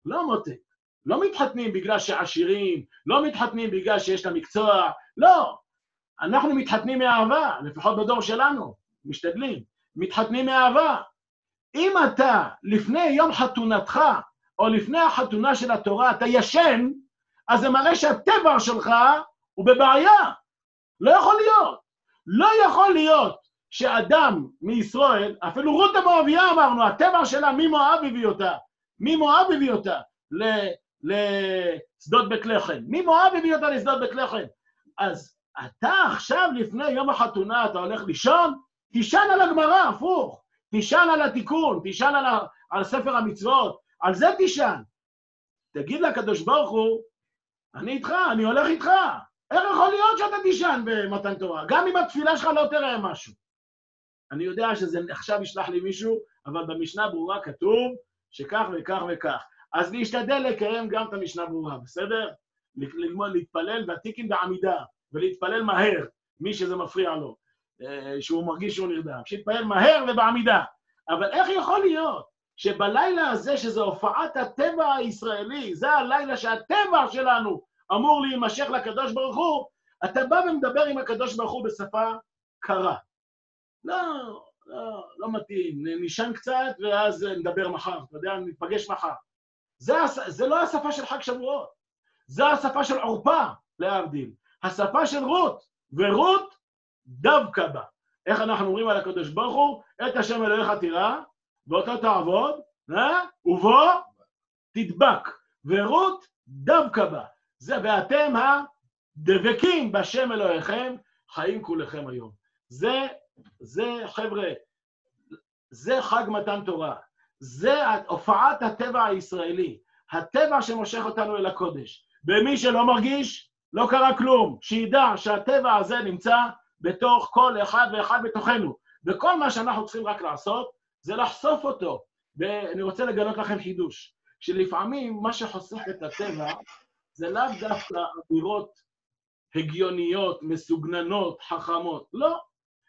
לא מותק, לא מתחתנים בגלל שעשירים, לא מתחתנים בגלל שיש לה מקצוע, לא. אנחנו מתחתנים מאהבה, לפחות בדור שלנו, משתדלים, מתחתנים מאהבה. אם אתה לפני יום חתונתך, או לפני החתונה של התורה, אתה ישן, אז זה מראה שהטבע שלך הוא בבעיה. לא יכול להיות שאדם מישראל, אפילו רות המואביה אמרנו, הטבע שלה ממואב הביא אותה לשדות בית לחם. אז אתה עכשיו לפני יום החתונה, אתה הולך לישון, תישן על הגמרא, הפוך. תישן על התיקון, תישן על ספר המצוות, על זה תישן. תגיד לקדוש ברוך הוא, אני איתך, אני הולך איתך. איך יכול להיות שאתה תישן במתן תורה? גם אם התפילה שלך לא תראה משהו. אני יודע שזה עכשיו ישלח לי מישהו, אבל במשנה ברורה כתוב שכך וכך וכך. אז להשתדל לקיים גם את המשנה ברורה, בסדר? ללמוד, להתפלל ותיקין בעמידה, ולהתפלל מהר, מי שזה מפריע לו, שהוא מרגיש שהוא נרדם, שיתפלל מהר ובעמידה. אבל איך יכול להיות שבלילה הזה, שזה הופעת הטבע הישראלי, זה הלילה שהטבע שלנו אמור להימשך לקדוש ברוך הוא, אתה בא ומדבר עם הקדוש ברוך הוא בשפה קרה. לא מתאים, נשן קצת ואז נדבר מחר, אתה יודע, נתפגש מחר. זה לא השפה של חג שבועות, זה השפה של עורפה, להבדיל. השפה של רות, ורות דווקא בה. איך אנחנו אומרים על הקדוש ברוך הוא? את השם אלוהיך תירא, ואותו תעבוד, ובו תדבק. ורות דווקא בה. זה ואתם הדבקים בשם אלוהיכם, חיים כולכם היום. חבר'ה, זה חג מתן תורה. זה הופעת הטבע הישראלי, הטבע שמושך אותנו אל הקודש. במי שלא מרגיש, לא קרה כלום, שידע שהטבע הזה נמצא בתוך כל אחד ואחד בתוכנו. וכל מה שאנחנו צריכים רק לעשות, זה לחשוף אותו. ואני רוצה לגלות לכם חידוש, שלפעמים מה שחושף את הטבע, זה לאו דווקא אמירות הגיוניות, מסוגננות, חכמות. לא.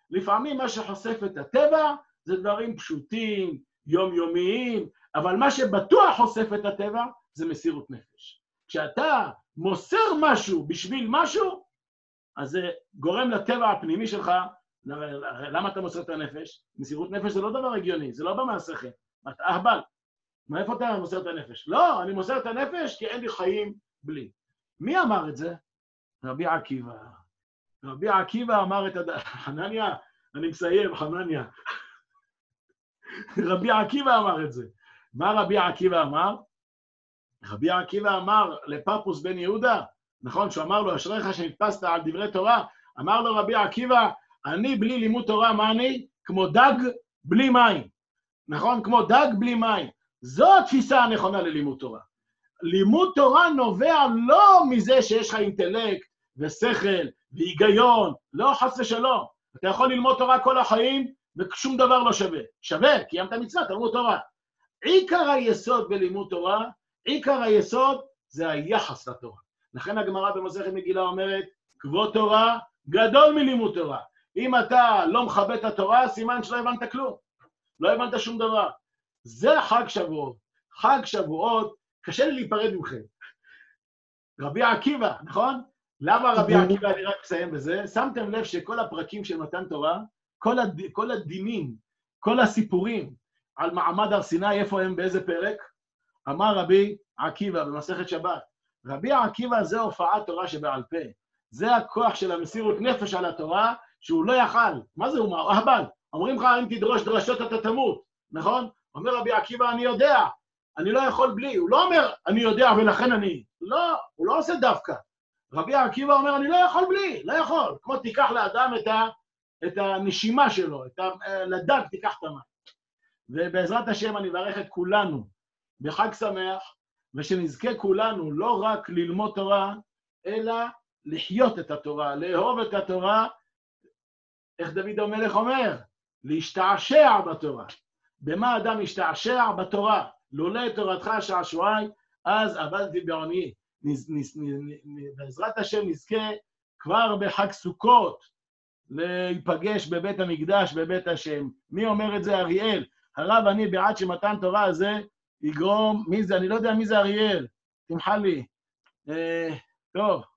לפעמים מה שחושף את הטבע, זה דברים פשוטים, יומיומיים, אבל מה שבטוח חושף את הטבע, זה מסירות נפש. כשאתה מוסר משהו בשביל משהו, אז זה גורם לטבע הפנימי שלך, למה אתה מוסר את הנפש? מסירות נפש זה לא דבר הגיוני, זה לא במעשיכם. אתה אהבל, מאיפה אתה מוסר את הנפש? לא, אני מוסר את הנפש כי אין לי חיים בלי. מי אמר את זה? רבי עקיבא. רבי עקיבא אמר את חנניה, אני מסיים, חנניה. רבי עקיבא אמר את זה. מה רבי עקיבא אמר? רבי עקיבא אמר לפפוס בן יהודה, נכון, שהוא אמר לו, אשריך שנתפסת על דברי תורה, אמר לו רבי עקיבא, אני בלי לימוד תורה, מה אני? כמו דג בלי מים. נכון? כמו דג בלי מים. זו התפיסה הנכונה ללימוד תורה. לימוד תורה נובע לא מזה שיש לך אינטלקט ושכל והיגיון, לא חס ושלום. אתה יכול ללמוד תורה כל החיים, ושום דבר לא שווה. שווה, קיימת מצווה, תלמוד תורה. עיקר היסוד בלימוד תורה, עיקר היסוד זה היחס לתורה. לכן הגמרא במסכת מגילה אומרת, כבוד תורה גדול מלימוד תורה. אם אתה לא מכבד את התורה, סימן שלא הבנת כלום. לא הבנת שום דבר. זה חג שבועות. חג שבועות, קשה לי להיפרד מכם. רבי עקיבא, נכון? למה רבי עקיבא, אני רק מסיים בזה? שמתם לב שכל הפרקים של מתן תורה, כל הדינים, כל הסיפורים על מעמד הר סיני, איפה הם, באיזה פרק? אמר רבי עקיבא במסכת שבת. רבי עקיבא זה הופעת תורה שבעל פה. זה הכוח של המסירות נפש על התורה שהוא לא יכל. מה זה? הוא אהבל. אומרים לך, אם תדרוש דרשות אתה תמות. נכון? אומר רבי עקיבא, אני יודע. אני לא יכול בלי. הוא לא אומר, אני יודע ולכן אני. לא, הוא לא עושה דווקא. רבי עקיבא אומר, אני לא יכול בלי. לא יכול. כמו תיקח לאדם את הנשימה שלו, את לדג תיקח את המים. ובעזרת השם אני מברך את כולנו בחג שמח, ושנזכה כולנו לא רק ללמוד תורה, אלא לחיות את התורה, לאהוב את התורה, איך דוד המלך אומר? להשתעשע בתורה. במה אדם השתעשע? בתורה. לולא את תורתך שעשועי, אז עבדתי בעוני. בעזרת השם נזכה כבר בחג סוכות, להיפגש בבית המקדש, בבית השם. מי אומר את זה? אריאל. הרב, אני בעד שמתן תורה הזה יגרום, מי זה? אני לא יודע מי זה אריאל. תמחה לי. טוב.